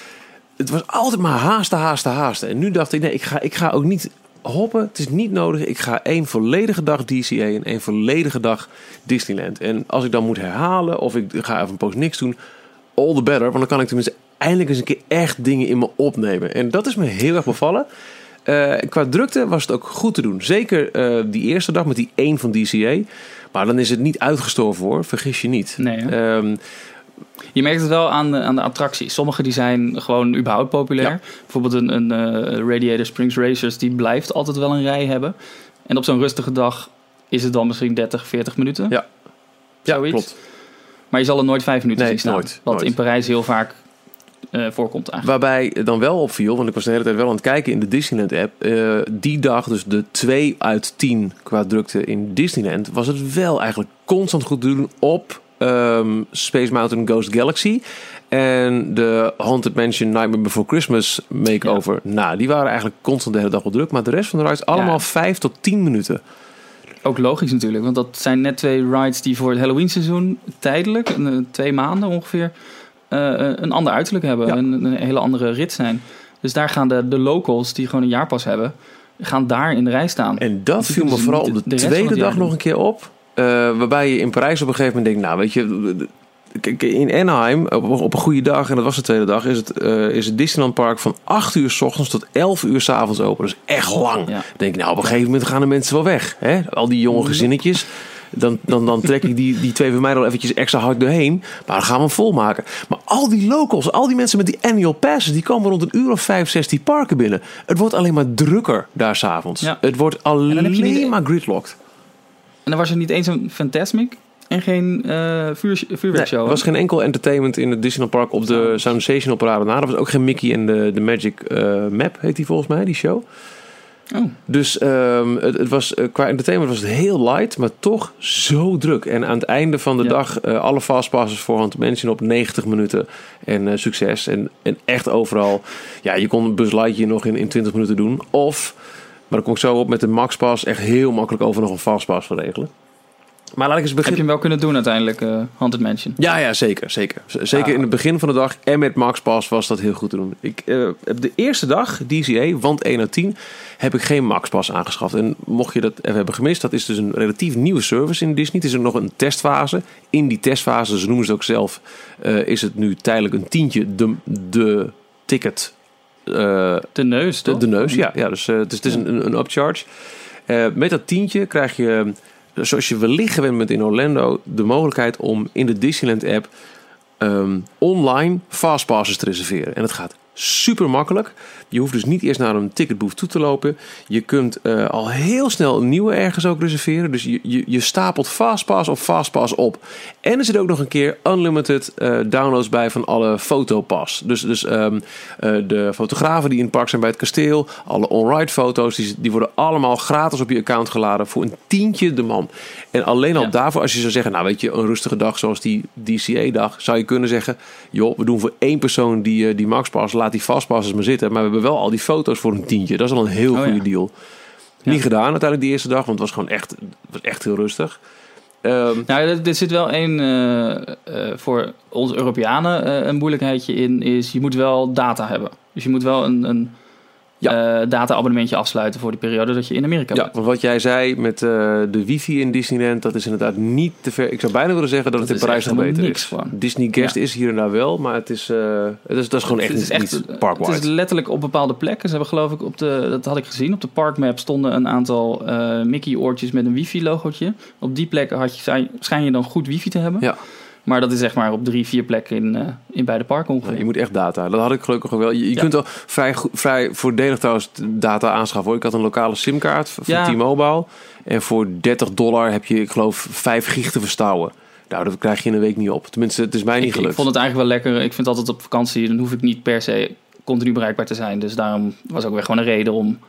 Het was altijd maar haasten. En nu dacht ik, nee, ik ga ook niet hoppen. Het is niet nodig. Ik ga 1 volledige dag DCA en 1 volledige dag Disneyland. En als ik dan moet herhalen of ik ga even een poos niks doen, all the better. Want dan kan ik tenminste eindelijk eens een keer echt dingen in me opnemen. En dat is me heel erg bevallen. Qua drukte was het ook goed te doen. Zeker die eerste dag met die 1 van DCA. Maar dan is het niet uitgestorven hoor. Vergis je niet. Nee, je merkt het wel aan de attracties. Sommige die zijn gewoon überhaupt populair. Ja. Bijvoorbeeld een Radiator Springs Racers. Die blijft altijd wel een rij hebben. En op zo'n rustige dag is het dan misschien 30, 40 minuten. Ja, klopt. Maar je zal er nooit 5 minuten zien staan. Nooit. In Parijs heel vaak voorkomt eigenlijk. Waarbij dan wel opviel, want ik was de hele tijd wel aan het kijken in de Disneyland app. Die dag, dus de 2 uit 10 qua drukte in Disneyland, was het wel eigenlijk constant goed te doen op Space Mountain Ghost Galaxy en de Haunted Mansion Nightmare Before Christmas makeover. Ja. Die waren eigenlijk constant de hele dag wel druk, maar de rest van de rides allemaal 5 tot 10 minuten. Ook logisch natuurlijk, want dat zijn net 2 rides die voor het Halloween seizoen tijdelijk, 2 maanden ongeveer, een ander uiterlijk hebben. Een hele andere rit zijn. Dus daar gaan de locals die gewoon een jaarpas hebben, gaan daar in de rij staan. En dat viel me vooral op de tweede dag nog een keer op. Waarbij je in Parijs op een gegeven moment denkt, weet je, in Anaheim op een goede dag, en dat was de tweede dag, is het Disneyland Park van 8:00 's ochtends tot 11:00 's avonds open. Dat is echt lang. Ja. Dan denk ik, op een gegeven moment gaan de mensen wel weg. Hè? Al die jonge gezinnetjes. Dan trek ik die twee van mij nog eventjes extra hard doorheen. Maar dan gaan we hem volmaken. Maar al die locals, al die mensen met die annual passes, die komen rond 5, 6 die parken binnen. Het wordt alleen maar drukker daar s'avonds. Ja. Het wordt alleen maar gridlocked. En dan was er niet eens een Fantasmic en geen vuurwerkshow. Nee, er was geen enkel entertainment in het Disneyland Park op de Sensational Parade na. Er was ook geen Mickey en de Magic Map, heet die volgens mij, die show. Oh. Dus het was, qua entertainment was het heel light, maar toch zo druk. En aan het einde van de dag alle fastpasses voor Haunted Mansion op 90 minuten. En succes. En echt overal. Ja, je kon een Buzz Lightyear nog in 20 minuten doen. Of, maar dan kom ik zo op met de Maxpas, echt heel makkelijk over nog een fastpass regelen. Maar laat ik eens beginnen. Heb je hem wel kunnen doen uiteindelijk, Haunted Mansion? Ja, zeker. Zeker in het begin van de dag en met MaxPass was dat heel goed te doen. Ik heb de eerste dag, DCA, want 1/10, heb ik geen MaxPass aangeschaft. En mocht je dat even hebben gemist, dat is dus een relatief nieuwe service in Disney. Het is ook nog een testfase. In die testfase, ze noemen het ook zelf, is het nu tijdelijk een tientje de ticket. De neus, toch? De neus, ja. Dus het is een upcharge. Met dat tientje krijg je, zoals je wellicht gewend bent in Orlando, de mogelijkheid om in de Disneyland-app online fastpasses te reserveren. En het gaat super makkelijk. Je hoeft dus niet eerst naar een ticketbooth toe te lopen. Je kunt al heel snel een nieuwe ergens ook reserveren. Dus je stapelt fastpass op. En er zit ook nog een keer unlimited downloads bij van alle fotopass. Dus de fotografen die in het park zijn bij het kasteel, alle on-ride foto's, die worden allemaal gratis op je account geladen voor een tientje de man. En alleen al daarvoor, als je zou zeggen, nou weet je, een rustige dag zoals die DCA-dag, zou je kunnen zeggen, joh, we doen voor één persoon die MaxPass, laat die fastpassers maar zitten, maar we hebben wel al die foto's voor een tientje. Dat is al een heel goede deal. Ja. Niet gedaan uiteindelijk die eerste dag, want het was gewoon echt heel rustig. Er zit wel één voor ons Europeanen een moeilijkheidje in, is je moet wel data hebben. Dus je moet wel een data-abonnementje afsluiten voor die periode dat je in Amerika bent. Ja, want wat jij zei met de wifi in Disneyland, dat is inderdaad niet te ver. Ik zou bijna willen zeggen dat het in Parijs nog beter niks is. Van. Disney Guest is hier en daar wel, maar het is gewoon echt niet parkwide. Het is letterlijk op bepaalde plekken. Ze hebben geloof ik, dat had ik gezien, op de parkmap stonden een aantal Mickey-oortjes met een wifi-logootje. Op die plekken schijn je dan goed wifi te hebben. Ja. Maar dat is zeg maar op 3-4 plekken in beide parken ongeveer. Ja, je moet echt data. Dat had ik gelukkig ook wel. Je kunt al vrij voordelig trouwens data aanschaffen. Ik had een lokale simkaart van T-Mobile. En voor $30 heb je, ik geloof, 5 gig te verstouwen. Nou, dat krijg je in een week niet op. Tenminste, het is mij niet gelukt. Ik vond het eigenlijk wel lekker. Ik vind altijd op vakantie, dan hoef ik niet per se continu bereikbaar te zijn. Dus daarom was ook weer gewoon een reden om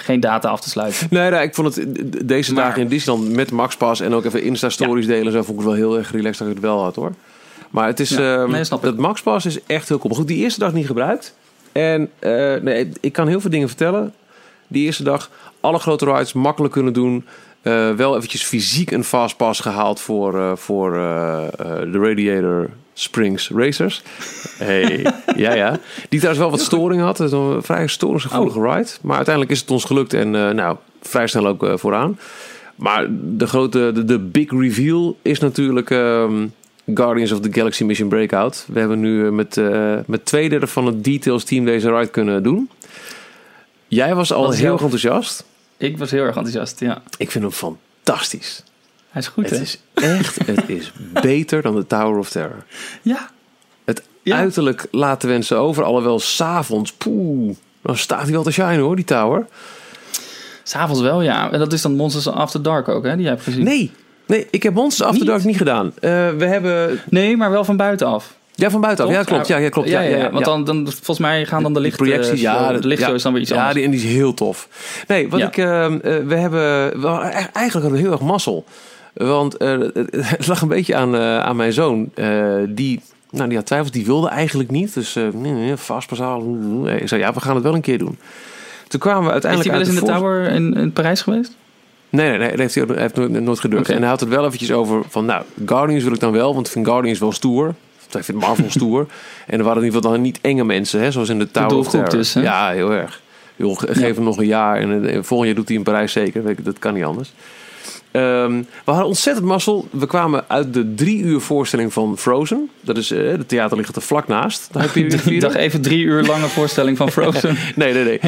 geen data af te sluiten. Nee, ik vond het deze dagen in Disneyland met MaxPass en ook even Insta-stories delen, zo vond ik het wel heel erg relaxed dat ik het wel had, hoor. Maar het is dat MaxPass is echt heel koppig. Goed, die eerste dag niet gebruikt. En ik kan heel veel dingen vertellen. Die eerste dag alle grote rides makkelijk kunnen doen. Wel eventjes fysiek een fastpass gehaald voor de Radiator Springs Racers. Hey, ja. Die trouwens wel wat storing had. Het is een vrij storingsgevoelige ride. Maar uiteindelijk is het ons gelukt. En vrij snel ook vooraan. Maar de grote, de big reveal is natuurlijk Guardians of the Galaxy Mission Breakout. We hebben nu met 2/3 van het Details team deze ride kunnen doen. Jij was al heel enthousiast. Ik was heel erg enthousiast, ja. Ik vind hem fantastisch. Hij is goed, hè? Het is beter dan de Tower of Terror. Ja. Het uiterlijk laat de wensen over. Alhoewel, s'avonds, dan staat hij wel te shine, hoor, die Tower. S'avonds wel, ja. En dat is dan Monsters After Dark ook, hè? Die heb je gezien. Nee, ik heb Monsters After Dark niet gedaan. Nee, maar wel van buitenaf. Ja, van buitenaf. Klopt. Ja, klopt. Ja, klopt. Ja. Want dan, volgens mij gaan dan de lichtprojecties. De lichtshow is dan weer iets anders. Ja, en die is heel tof. Nee, wat eigenlijk hadden we heel erg mazzel. Want het lag een beetje aan mijn zoon. Die had twijfels. Die wilde eigenlijk niet. Dus vastpas halen. Ik zei, we gaan het wel een keer doen. Toen kwamen we uiteindelijk uit de Is hij wel eens in de Tower in Parijs geweest? Nee, dat heeft hij nooit gedurfd. Okay. En hij had het wel eventjes over van, Guardians wil ik dan wel. Want ik vind Guardians wel stoer. Ik vind Marvel stoer. En er waren in ieder geval dan niet enge mensen, hè, zoals in de Tower of Terror. Dus, ja, heel erg. Joh, geef hem nog een jaar en volgend jaar doet hij in Parijs zeker. Dat kan niet anders. We hadden ontzettend mazzel. We kwamen uit de 3 uur voorstelling van Frozen. Dat is, de theater ligt er vlak naast. Ik dacht even 3 uur lange voorstelling van Frozen. Nee.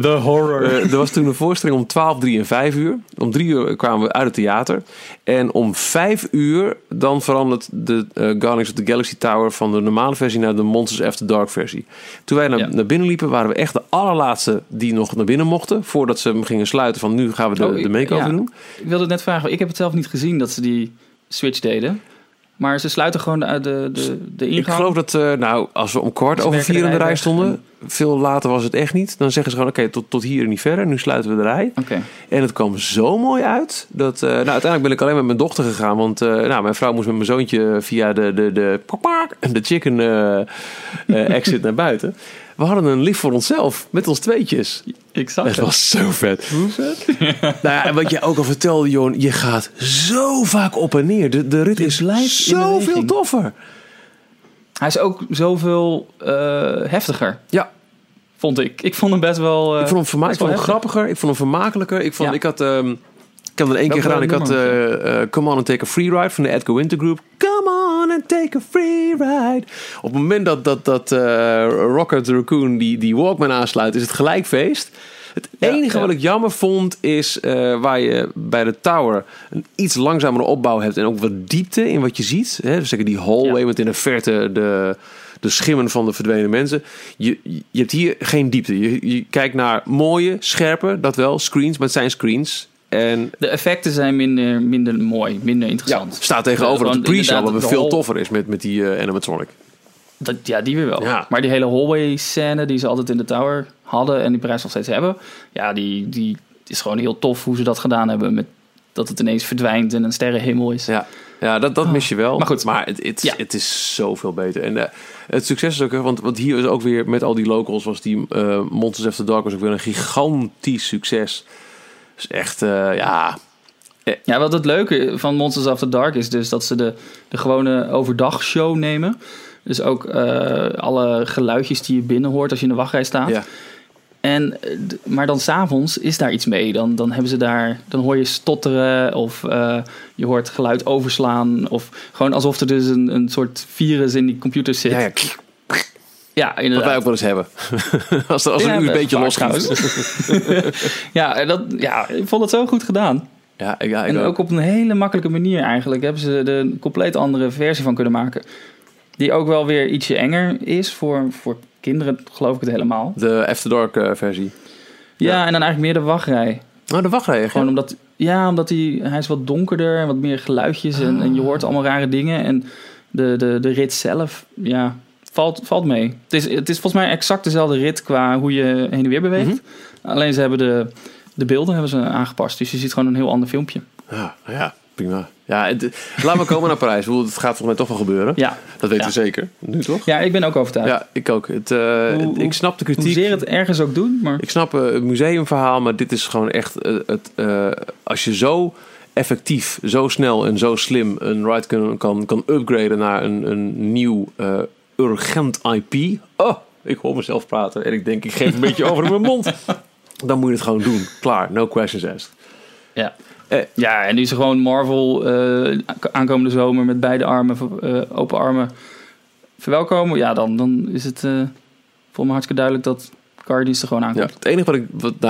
De horror. Er was toen een voorstelling om 12, 3 en 5 uur. Om 3 uur kwamen we uit het theater. En om 5 uur dan verandert de Guardians of the Galaxy Tower van de normale versie naar de Monsters After Dark versie. Toen wij naar binnen liepen, waren we echt de allerlaatste die nog naar binnen mochten. Voordat ze hem gingen sluiten van nu gaan we de make-over doen. Ik wilde het net vragen. Ik heb het zelf niet gezien dat ze die switch deden. Maar ze sluiten gewoon de ingang. Ik geloof dat, als we om 4:15 in de rij stonden. Veel later was het echt niet. Dan zeggen ze gewoon, oké, tot hier en niet verder. Nu sluiten we de rij. Okay. En het kwam zo mooi uit. Dat, uiteindelijk ben ik alleen met mijn dochter gegaan. Want mijn vrouw moest met mijn zoontje via de chicken exit naar buiten. We hadden een lift voor onszelf. Met ons tweetjes. Het was zo vet. Hoe vet? En wat je ook al vertelde, Jon. Je gaat zo vaak op en neer. De rit is zoveel toffer. Hij is ook zoveel heftiger. Ja. Vond ik. Ik vond hem best wel... ik vond hem grappiger. Ik vond hem vermakelijker. Ik had het één keer gedaan. Ik had Come On and Take a Free Ride van de Edgar Winter Group. Come on and take a free ride. Op het moment dat Rocket the Raccoon die Walkman aansluit, is het gelijk feest. Het enige wat ik jammer vond is waar je bij de Tower een iets langzamere opbouw hebt en ook wat diepte in wat je ziet. Hè? Dus zeker die hallway met in de verte de schimmen van de verdwenen mensen. Je hebt hier geen diepte. Je kijkt naar mooie, scherpe, dat wel, screens, maar het zijn screens. En de effecten zijn minder mooi, minder interessant. Ja, staat tegenover dat de pre-show wat veel toffer is met die animatronic. Die weer wel. Ja. Maar die hele hallway-scène die ze altijd in de Tower hadden en die Parijs nog steeds hebben. Ja, die is gewoon heel tof hoe ze dat gedaan hebben. Met dat het ineens verdwijnt en een sterrenhemel is. Ja, dat mis je wel. Maar goed. Maar het is zoveel beter. En het succes is ook... Want hier is ook weer met al die locals was die Monsters After Dark was ook weer een gigantisch succes. Dus echt, Ja, wat het leuke van Monsters After Dark is dus dat ze de gewone overdagshow nemen. Dus ook alle geluidjes die je binnen hoort als je in de wachtrij staat. Ja. Maar dan 's avonds is daar iets mee. Dan hebben ze daar, dan hoor je stotteren of je hoort geluid overslaan. Of gewoon alsof er dus een soort virus in die computer zit. Ja. Ja, inderdaad. Wat wij ook wel eens hebben. Als het nu een beetje losgaat. Ik vond het zo goed gedaan. Ja, en ook op een hele makkelijke manier eigenlijk. Hebben ze er een compleet andere versie van kunnen maken. Die ook wel weer ietsje enger is voor kinderen, geloof ik het helemaal. De After Dark versie. Ja, en dan eigenlijk meer de wachtrij. Nou, de wachtrij gewoon. Ja. Omdat hij is wat donkerder en wat meer geluidjes. En je hoort allemaal rare dingen. En de rit zelf, ja... Valt mee. Het is volgens mij exact dezelfde rit qua hoe je heen en weer beweegt. Mm-hmm. Alleen ze hebben de beelden hebben ze aangepast. Dus je ziet gewoon een heel ander filmpje. Ja, prima. Ja, laten we komen naar Parijs. Het gaat volgens mij toch wel gebeuren. Ja. Dat weten we zeker. Nu toch? Ja, ik ben ook overtuigd. Ja, ik ook. Ik snap de kritiek. Hoezeer het ergens ook doen. Maar... Ik snap het museumverhaal, maar dit is gewoon echt... als je zo... effectief, zo snel en zo slim een ride kan upgraden naar een nieuw... urgent IP. Oh, ik hoor mezelf praten en ik denk, ik geef een beetje over in mijn mond. Dan moet je het gewoon doen. Klaar, no questions asked. Ja, en nu is gewoon Marvel aankomende zomer met beide armen, open armen verwelkomen. Ja, dan is het voor me hartstikke duidelijk dat Guardians er gewoon aankomt. Ja, het enige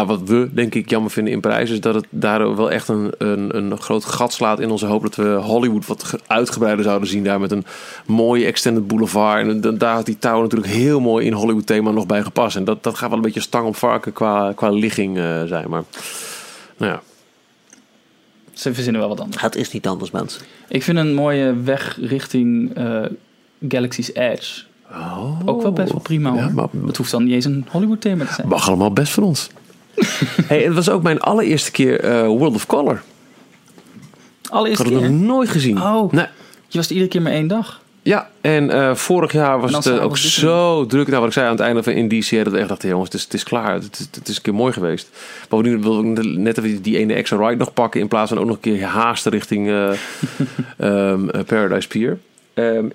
wat we denk ik jammer vinden in Parijs is dat het daar wel echt een groot gat slaat in onze hoop dat we Hollywood wat uitgebreider zouden zien daar met een mooie extended boulevard. En daar had die Tower natuurlijk heel mooi in Hollywood thema nog bij gepast. En dat gaat wel een beetje stang op varken qua ligging zijn. Maar nou ja. Ze verzinnen wel wat anders. Het is niet anders, mensen. Ik vind een mooie weg richting Galaxy's Edge. Oh. Ook wel best wel prima hoor. Ja, maar... Het hoeft dan niet eens een Hollywood thema te zijn. Mag allemaal best voor ons. Hey, het was ook mijn allereerste keer World of Color. Allereerste keer? Ik had het nog nooit gezien. Oh, nee. Je was er iedere keer maar 1 dag. Ja, en vorig jaar was het ook zo druk. Nou, wat ik zei aan het einde van in DCA, dat ik echt dacht, jongens, het is klaar. Het is een keer mooi geweest. Bovendien wil ik net even die ene extra ride nog pakken in plaats van ook nog een keer haasten richting Paradise Pier.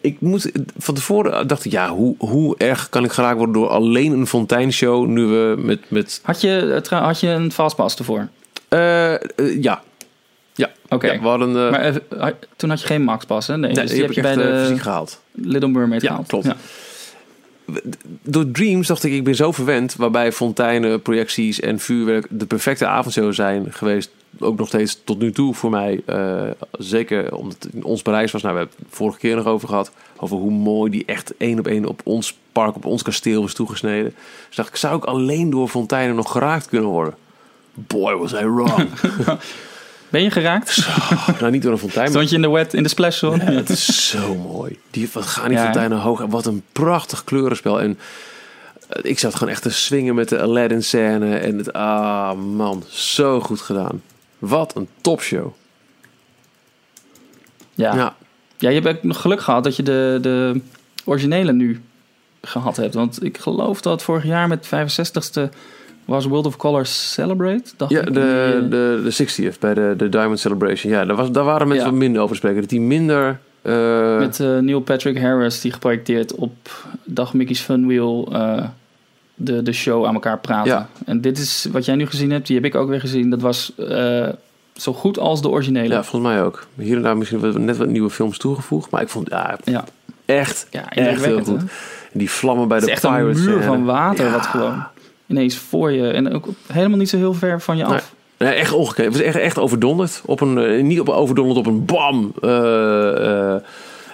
Ik moet van tevoren dacht ik, hoe erg kan ik geraakt worden door alleen een fonteinshow nu we met... Had je een fastpass ervoor? Ja. Ja, oké. Ja, maar even, toen had je geen Maxpas, hè? Nee, dus die heb je bij de fysiek gehaald. Little Mermaid gehaald. Klopt. Ja. Door Dreams dacht ik ben zo verwend, waarbij fonteinen, projecties en vuurwerk de perfecte avondshow zijn geweest. Ook nog steeds tot nu toe voor mij. Zeker omdat het in ons Parijs was. Nou, we hebben het vorige keer nog over gehad. Over hoe mooi die echt één op één op ons park, op ons kasteel was toegesneden. Dus dacht ik, zou ik alleen door fonteinen nog geraakt kunnen worden? Boy, was I wrong. Ben je geraakt? Zo, nou, niet door een fontein. Stond je in de wet, in de splash zone? Nee, het is zo mooi. Wat gaan die fonteinen hoog. En wat een prachtig kleurenspel. En ik zat gewoon echt te swingen met de Aladdin scène. En het, man, zo goed gedaan. Wat een topshow. Ja. Ja. Ja, je hebt nog geluk gehad dat je de originele nu gehad hebt. Want ik geloof dat vorig jaar met 65ste was World of Colors Celebrate. Dacht ja, ik. De 60th bij de Diamond Celebration. Ja, daar waren mensen wat minder over spreken. Dat die minder... Met Neil Patrick Harris die geprojecteerd op Dag Mickey's Funwheel... De show aan elkaar praten. Ja. En dit is wat jij nu gezien hebt. Die heb ik ook weer gezien. Dat was zo goed als de originele. Ja, volgens mij ook. Hier en daar misschien net wat nieuwe films toegevoegd. Maar ik vond echt heel goed. En die vlammen bij de Pirates. Het is echt een muur van water. Ja. Wat gewoon ineens voor je. En ook helemaal niet zo heel ver van je af. Nee, echt ongekend. Het was echt overdonderd. Niet overdonderd op een bam...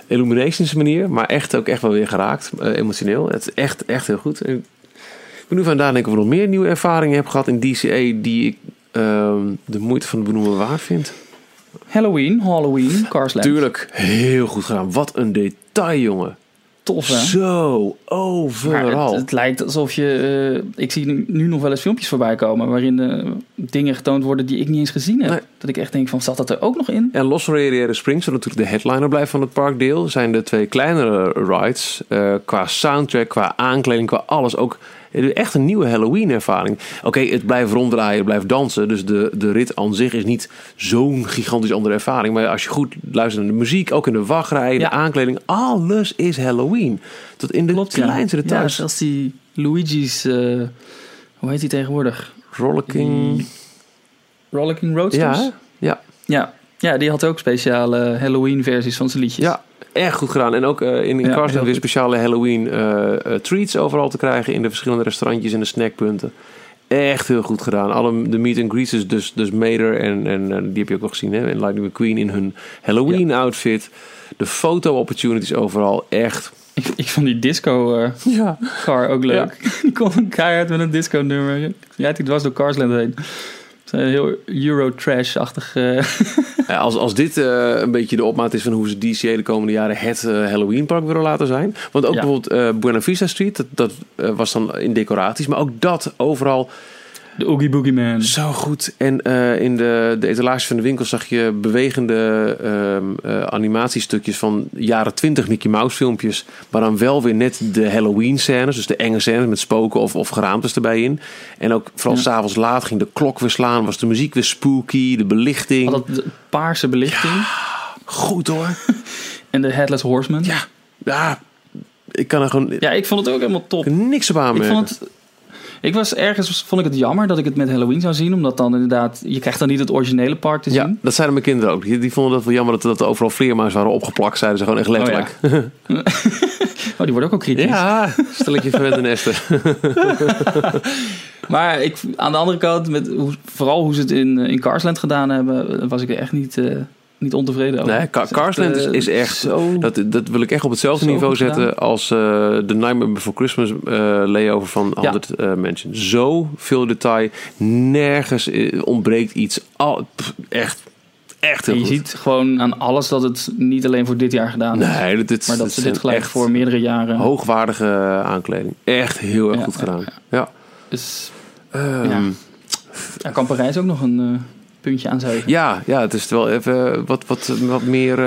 Illuminations manier. Maar echt wel weer geraakt. Emotioneel. Het is echt heel goed. Ik ben nu vandaan denken of ik nog meer nieuwe ervaringen heb gehad in DCA die ik de moeite van het benoemen waard vind. Halloween, Cars Land. Tuurlijk, heel goed gedaan. Wat een detail, jongen. Tof, hè? Zo, overal. Het lijkt alsof je... ik zie nu nog wel eens filmpjes voorbij komen waarin dingen getoond worden die ik niet eens gezien heb. Nee. Dat ik echt denk van, zat dat er ook nog in? En los van Radiator Springs, wat natuurlijk de headliner blijft van het parkdeel, zijn de twee kleinere rides. Qua soundtrack, qua aankleding, qua alles ook... Echt een nieuwe Halloween-ervaring. Oké, het blijft ronddraaien, het blijft dansen. Dus de rit aan zich is niet zo'n gigantisch andere ervaring. Maar als je goed luistert naar de muziek, ook in de wachtrij, de aankleding. Alles is Halloween. Tot in de kleinste details. Ja, zelfs die Luigi's... hoe heet die tegenwoordig? Rollicking Roadsters? Ja, die had ook speciale Halloween-versies van zijn liedjes. Ja. Erg goed gedaan. En ook in Cars Land weer speciale Halloween treats overal te krijgen. In de verschillende restaurantjes en de snackpunten. Echt heel goed gedaan. De meet and greets is dus Mater. En die heb je ook nog gezien. Hè? En Lightning McQueen in hun Halloween outfit. De foto opportunities overal. Echt. Ik vond die disco car ook leuk. Ja. Die kon een keihard met een disco nummer. Ja, het was door Cars Land heen. Heel Euro-trash-achtig. Ja, als dit een beetje de opmaat is van hoe ze DCA de komende jaren het Halloween-park willen laten zijn. Want ook bijvoorbeeld Buena Vista Street, dat was dan in decoraties. Maar ook dat overal... De Oogie Boogie Man. Zo goed. En in de etalage van de winkel zag je bewegende animatiestukjes van jaren 20 Mickey Mouse filmpjes. Maar dan wel weer net de Halloween scènes. Dus de enge scènes met spoken of geraamtes erbij in. En ook vooral s'avonds laat ging de klok weer slaan. Was de muziek weer spooky. De belichting. Had dat paarse belichting. Ja, goed hoor. En de Headless Horseman. Ja. Ik kan er gewoon... Ja, ik vond het ook helemaal top. Ik kan niks op aanmerken. Vond ik het jammer dat ik het met Halloween zou zien. Omdat dan inderdaad... Je krijgt dan niet het originele park te zien. Ja, dat zeiden mijn kinderen ook. Die vonden dat wel jammer dat er overal vleermuis waren opgeplakt. Zeiden ze gewoon echt letterlijk. Oh, ja. Oh, die worden ook al kritisch. Ja, stelletje verwend en Esther. Maar aan de andere kant... vooral hoe ze het in Cars Land gedaan hebben... was ik er echt niet ontevreden over. Nee, Cars Land is echt... Zo, dat wil ik echt op hetzelfde niveau zetten... als de Nightmare Before Christmas layover van Haunted Mansion. Zoveel detail. Nergens ontbreekt iets. Echt heel goed. Je ziet gewoon aan alles dat het niet alleen voor dit jaar gedaan is. Nee, maar dat ze dit gelijk voor meerdere jaren... Hoogwaardige aankleding. Echt heel erg goed gedaan. Ja. Dus... kan Parijs ook nog een... puntje aan zuigen. Ja, het is wel even wat meer...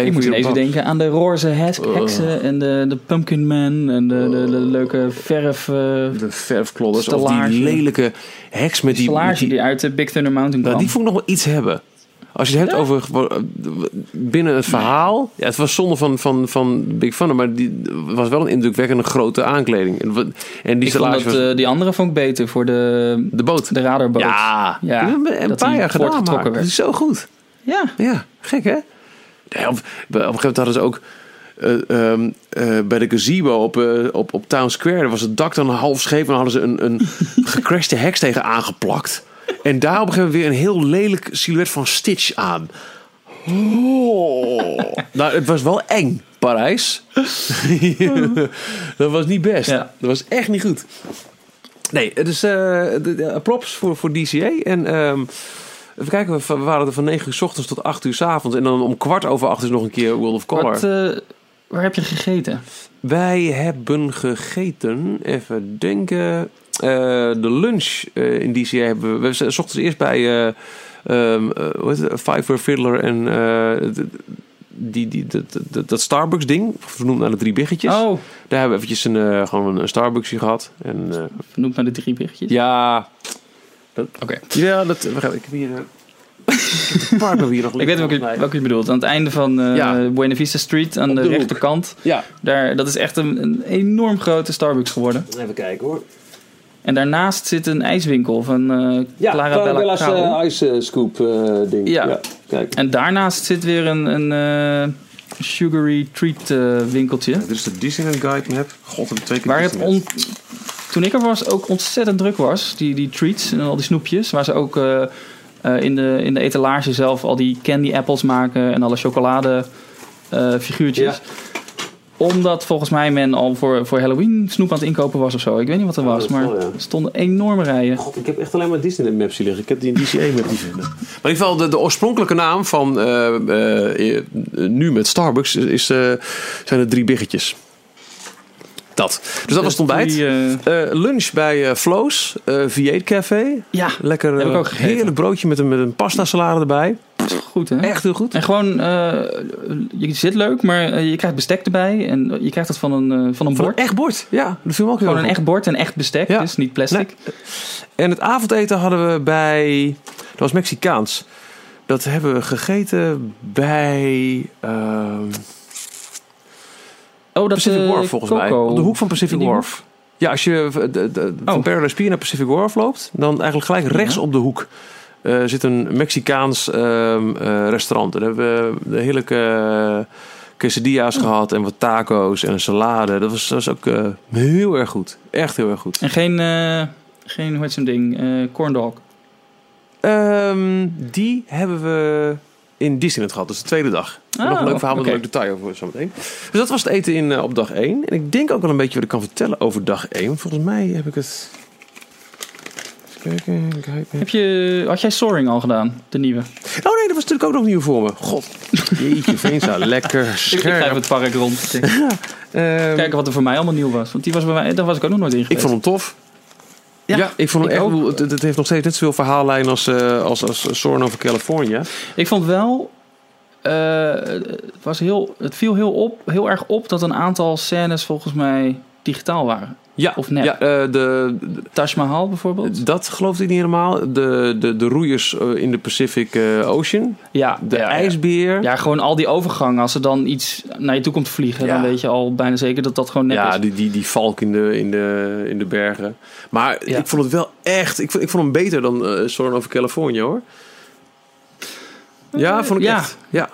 ik moet ineens denken aan de roze heksen en de pumpkin man en de leuke verf... de verfklodders of die lelijke heks met die... Die uit de Big Thunder Mountain kwam. Die vond ik nog wel iets hebben. Als je het hebt over binnen het verhaal. Ja, het was zonde van Big Thunder, maar die was wel een indrukwekkende grote aankleding. En die die andere vond ik beter voor de boot. De radarboot. Ja, ja, een paar jaar gedaan, maar het is zo goed. Ja, ja, gek hè? Nee, op een gegeven moment hadden ze ook bij de gazebo op Town Square. Daar was het dak dan half scheef en dan hadden ze een gecrashte heks tegen aangeplakt. En daar op een gegeven moment weer een heel lelijk silhouet van Stitch aan. Oh. Nou, het was wel eng, Parijs. Dat was niet best. Ja. Dat was echt niet goed. Nee, dus props voor DCA. En even kijken, we waren er van 9 uur 's ochtends tot 8 uur 's avonds. En dan om 7:15 nog een keer World of Color. Waar heb je gegeten? Wij hebben gegeten, even denken... de lunch in DCA hebben we. We zochten eerst bij Fiverr Fiddler en dat Starbucks ding, vernoemd naar de 3 biggetjes. Oh. Daar hebben we eventjes gewoon een Starbucksje gehad. En, vernoemd naar de 3 biggetjes? Ja. Oké. Ja, ik heb hier... Ik weet welke je bedoelt. Aan het einde van Buena Vista Street, aan de rechterkant. Ja. Daar, dat is echt een enorm grote Starbucks geworden. Even kijken hoor. En daarnaast zit een ijswinkel van Clara Bella's ijsscoop ding. Ja. Kijk. En daarnaast zit weer een sugary treat winkeltje. Ja, dit is de Disneyland Guide Map. God, dat betekent waar het toen ik er was ook ontzettend druk was. Die treats en al die snoepjes. Waar ze ook in de etalage zelf al die candy apples maken. En alle chocolade figuurtjes. Ja. Omdat volgens mij men al voor Halloween snoep aan het inkopen was of zo. Ik weet niet wat er was, maar er stonden enorme rijen. God, ik heb echt alleen maar Disney maps hier liggen. Ik heb die in DCA-map niet vinden. Maar in ieder geval, de oorspronkelijke naam van nu met Starbucks zijn de 3 biggetjes. Dat. Dus dat was het ontbijt. Lunch bij Flo's, V8 Café. Ja, lekker, heb ik ook gegeten. Heerlijk broodje met een pasta salade erbij. Goed, hè? Echt heel goed. En gewoon, je zit leuk, maar je krijgt bestek erbij. En je krijgt het van een bord. Een echt bord, ja. Dat viel me ook gewoon heel een goed. Echt bord en echt bestek, ja. Dus niet plastic. Nee. En het avondeten hadden we bij... Dat was Mexicaans. Dat hebben we gegeten bij... Pacific Wharf volgens Coco. Mij. Op de hoek van Pacific Wharf. Ja, als je van Paradise Pier naar Pacific Wharf loopt... dan eigenlijk gelijk rechts op de hoek... zit een Mexicaans restaurant. Daar hebben we heerlijke quesadillas gehad... en wat taco's en een salade. Dat was ook heel erg goed. Echt heel erg goed. En geen hoe heet zo'n ding? Corndog? Die hebben we... in Disneyland gehad, dus de tweede dag. Nog een leuk verhaal met een leuk detail over zo meteen. Dus dat was het eten op dag 1. En ik denk ook wel een beetje wat ik kan vertellen over dag 1. Volgens mij heb ik het... Even kijken. Had jij Soaring al gedaan? De nieuwe? Oh nee, dat was natuurlijk ook nog nieuw voor me. God, jeetje Veenza, lekker scherp. Ik ga het park rond. Kijken wat er voor mij allemaal nieuw was. Want die was bij mij, daar was ik ook nog nooit in geweest. Ik vond hem tof. Ja, ik vond het echt... Het heeft nog steeds net zoveel verhaallijn als Soarin' Over California. Ik vond wel... het viel heel erg op dat een aantal scènes volgens mij digitaal waren. Ja, of net. Ja, de Taj Mahal bijvoorbeeld. Dat geloofde ik niet helemaal. De roeiers in de Pacific Ocean. Ja, de ijsbeer. Ja, gewoon al die overgangen. Als er dan iets naar je toe komt vliegen... dan weet je al bijna zeker dat dat gewoon net is. Ja, die valk in de bergen. Maar ik vond het wel echt... Ik vond hem beter dan Soarin' Over California, hoor. Ja, vond ik echt. Ja.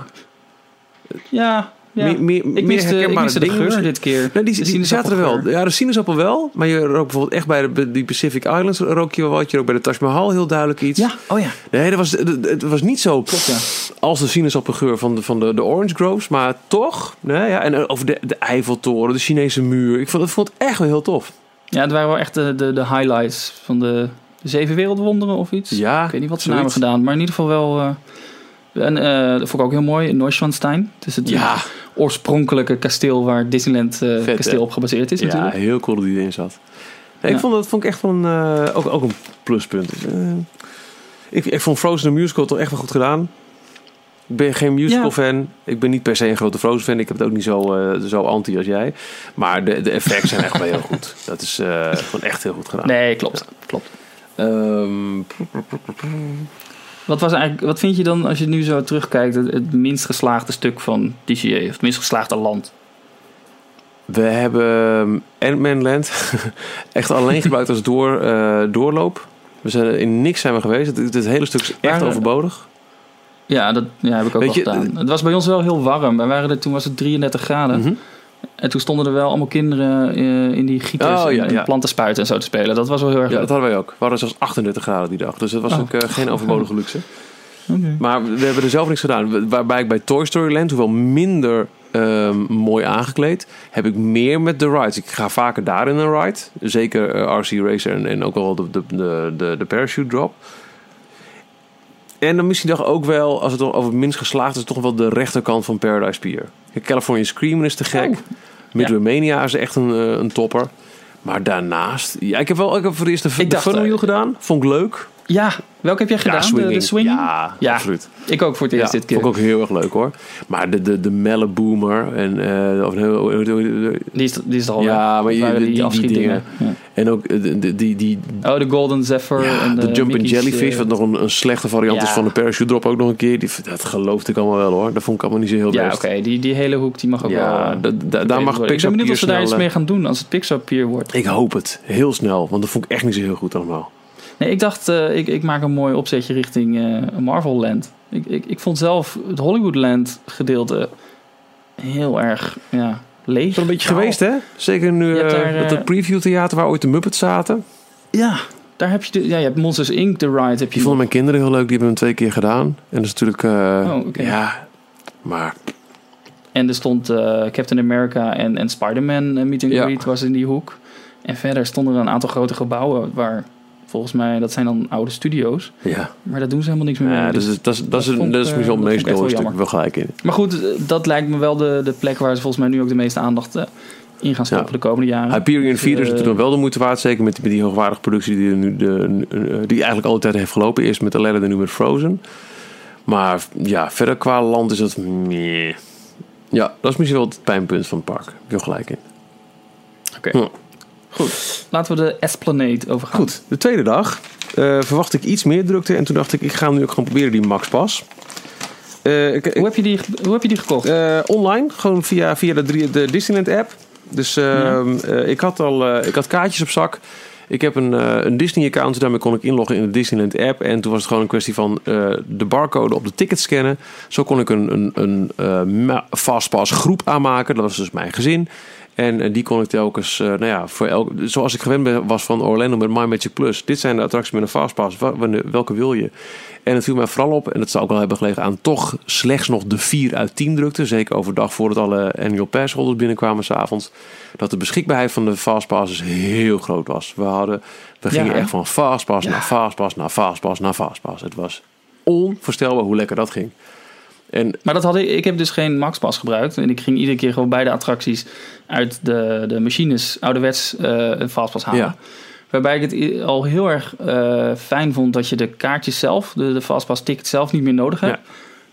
Ja. Ik miste de geur dit keer. Nee, die zaten er wel. Ja, de sinaasappel wel. Maar je rookt bijvoorbeeld echt bij die Pacific Islands. Rook je wel wat. Je rookt bij de Taj Mahal heel duidelijk iets. Ja, oh ja. Nee, het was niet zo als de sinaasappelgeur van de Orange Groves. Maar toch. Nee, ja, en over de Eiffeltoren, de Chinese muur. Ik vond het echt wel heel tof. Ja, het waren wel echt de highlights van de 7 wereldwonderen of iets. Ja, ik weet niet wat ze hebben gedaan. Maar in ieder geval wel... En dat vond ik ook heel mooi, Neuschwanstein. Dus het oorspronkelijke kasteel waar Disneyland kasteel op gebaseerd is natuurlijk. Ja, heel cool dat die erin zat. Ja, vond ik echt van, ook een pluspunt. Ik vond Frozen de musical toch echt wel goed gedaan. Ik ben geen musical fan. Ik ben niet per se een grote Frozen fan. Ik heb het ook niet zo anti als jij. Maar de effects zijn echt wel heel goed. Dat is gewoon echt heel goed gedaan. Nee, klopt. Wat vind je dan, als je nu zo terugkijkt, het minst geslaagde stuk van DCA? Of het minst geslaagde land? We hebben Ant-Man Land echt alleen gebruikt als doorloop. We zijn in niks zijn we geweest. Het hele stuk is echt overbodig. Ja, dat heb ik ook al gedaan. Het was bij ons wel heel warm. Wij waren er, toen was het 33 graden. Mm-hmm. En toen stonden er wel allemaal kinderen in die gieters en planten spuiten en zo te spelen. Dat was wel heel erg leuk. Dat hadden wij ook. We hadden zelfs 38 graden die dag. Dus dat was ook geen overbodige luxe. Okay. Maar we hebben er zelf niks gedaan. Waarbij ik bij Toy Story Land, hoewel minder mooi aangekleed, heb ik meer met de rides. Ik ga vaker daarin een ride. Zeker RC Racer en ook wel de parachute drop. En dan misschien toch ook wel, als het over het minst geslaagd is, toch wel de rechterkant van Paradise Pier. California Screaming is te gek. Midway Mania is echt een topper. Maar daarnaast... Ja, ik heb voor het eerst de Fun Wheel gedaan. Vond ik leuk. Ja, welke heb jij gedaan? Swinging. De Swinging? Ja, absoluut. Ik ook voor het eerst dit keer. Vond ik ook heel erg leuk hoor. Maar de Melle Boomer en... die is er al maar die afschietingen. Ja. En ook die... Oh, de Golden Zephyr. Ja, en de Jumpin' Jellyfish, wat nog een slechte variant is van de Parachute Drop ook nog een keer. Dat geloofde ik allemaal wel hoor. Dat vond ik allemaal niet zo heel best. Ja, oké. Die hele hoek, die mag ook wel... Daar mag Pixar Pier snel... Ik ben benieuwd of ze daar iets mee gaan doen als het Pixar Pier wordt. Ik hoop het. Heel snel. Want dat vond ik echt niet zo heel goed allemaal. Nee, ik dacht, ik maak een mooi opzetje richting Marvel Land. Ik vond zelf het Hollywood Land gedeelte heel erg leeg. Het is wel een beetje geweest, hè? Zeker nu dat preview theater waar ooit de Muppets zaten. Ja, daar heb je je hebt Monsters Inc. de ride. Die vonden mijn kinderen heel leuk, die hebben hem 2 keer gedaan. En dat is natuurlijk, maar... En er stond Captain America en Spider-Man meet and greet was in die hoek. En verder stonden er een aantal grote gebouwen waar... Volgens mij, dat zijn dan oude studio's. Ja. Maar daar doen ze helemaal niks meer mee. Dus dat is misschien het meest dode stuk wel gelijk in. Maar goed, dat lijkt me wel de plek waar ze volgens mij nu ook de meeste aandacht in gaan stoppen de komende jaren. Hyperion 4 is natuurlijk wel de moeite waard. Zeker met die hoogwaardige productie die er nu die eigenlijk altijd heeft gelopen. Eerst met Aladdin en nu met Frozen. Maar ja, verder qua land is dat... Nee. Ja, dat is misschien wel het pijnpunt van het park. Daar heb je gelijk in. Oké. Ja. Goed, laten we de Esplanade overgaan. Goed, de tweede dag verwacht ik iets meer drukte. En toen dacht ik ga nu ook gewoon proberen die Max Pass. Hoe heb je die gekocht? Online, gewoon via de Disneyland app. Dus ik had kaartjes op zak. Ik heb een Disney account, daarmee kon ik inloggen in de Disneyland app. En toen was het gewoon een kwestie van de barcode op de ticket scannen. Zo kon ik een Fastpass groep aanmaken. Dat was dus mijn gezin. En die kon ik telkens, zoals ik gewend was van Orlando met My Magic Plus. Dit zijn de attracties met een Fastpass. Welke wil je? En het viel mij vooral op, en dat zou ook wel hebben gelegen aan toch slechts nog de 4/10 drukte. Zeker overdag voordat alle annual pass holders binnenkwamen s'avonds. Dat de beschikbaarheid van de Fastpasses heel groot was. We gingen echt van Fastpass naar Fastpass naar Fastpass naar Fastpass. Het was onvoorstelbaar hoe lekker dat ging. Maar dat ik heb dus geen Maxpass gebruikt. En ik ging iedere keer gewoon bij de attracties uit de machines ouderwets een Fastpass halen. Ja. Waarbij ik het al heel erg fijn vond dat je de kaartjes zelf, de Fastpass ticket zelf niet meer nodig hebt.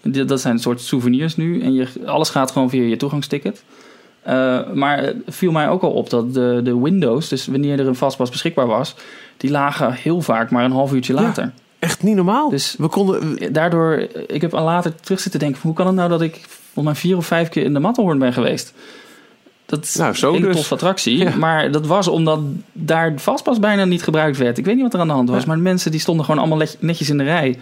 Ja. Dat zijn een soort souvenirs nu. En alles gaat gewoon via je toegangsticket. Maar het viel mij ook al op dat de windows, dus wanneer er een Fastpass beschikbaar was, die lagen heel vaak maar een half uurtje later. Ja. Echt niet normaal. Dus daardoor, ik heb al later terug zitten denken van, hoe kan het nou dat ik volgens mij 4 of 5 keer in de Matterhorn ben geweest? Dat is een toffe attractie. Ja. Maar dat was omdat daar Fastpass bijna niet gebruikt werd. Ik weet niet wat er aan de hand was. Ja. Maar de mensen die stonden gewoon allemaal netjes in de rij.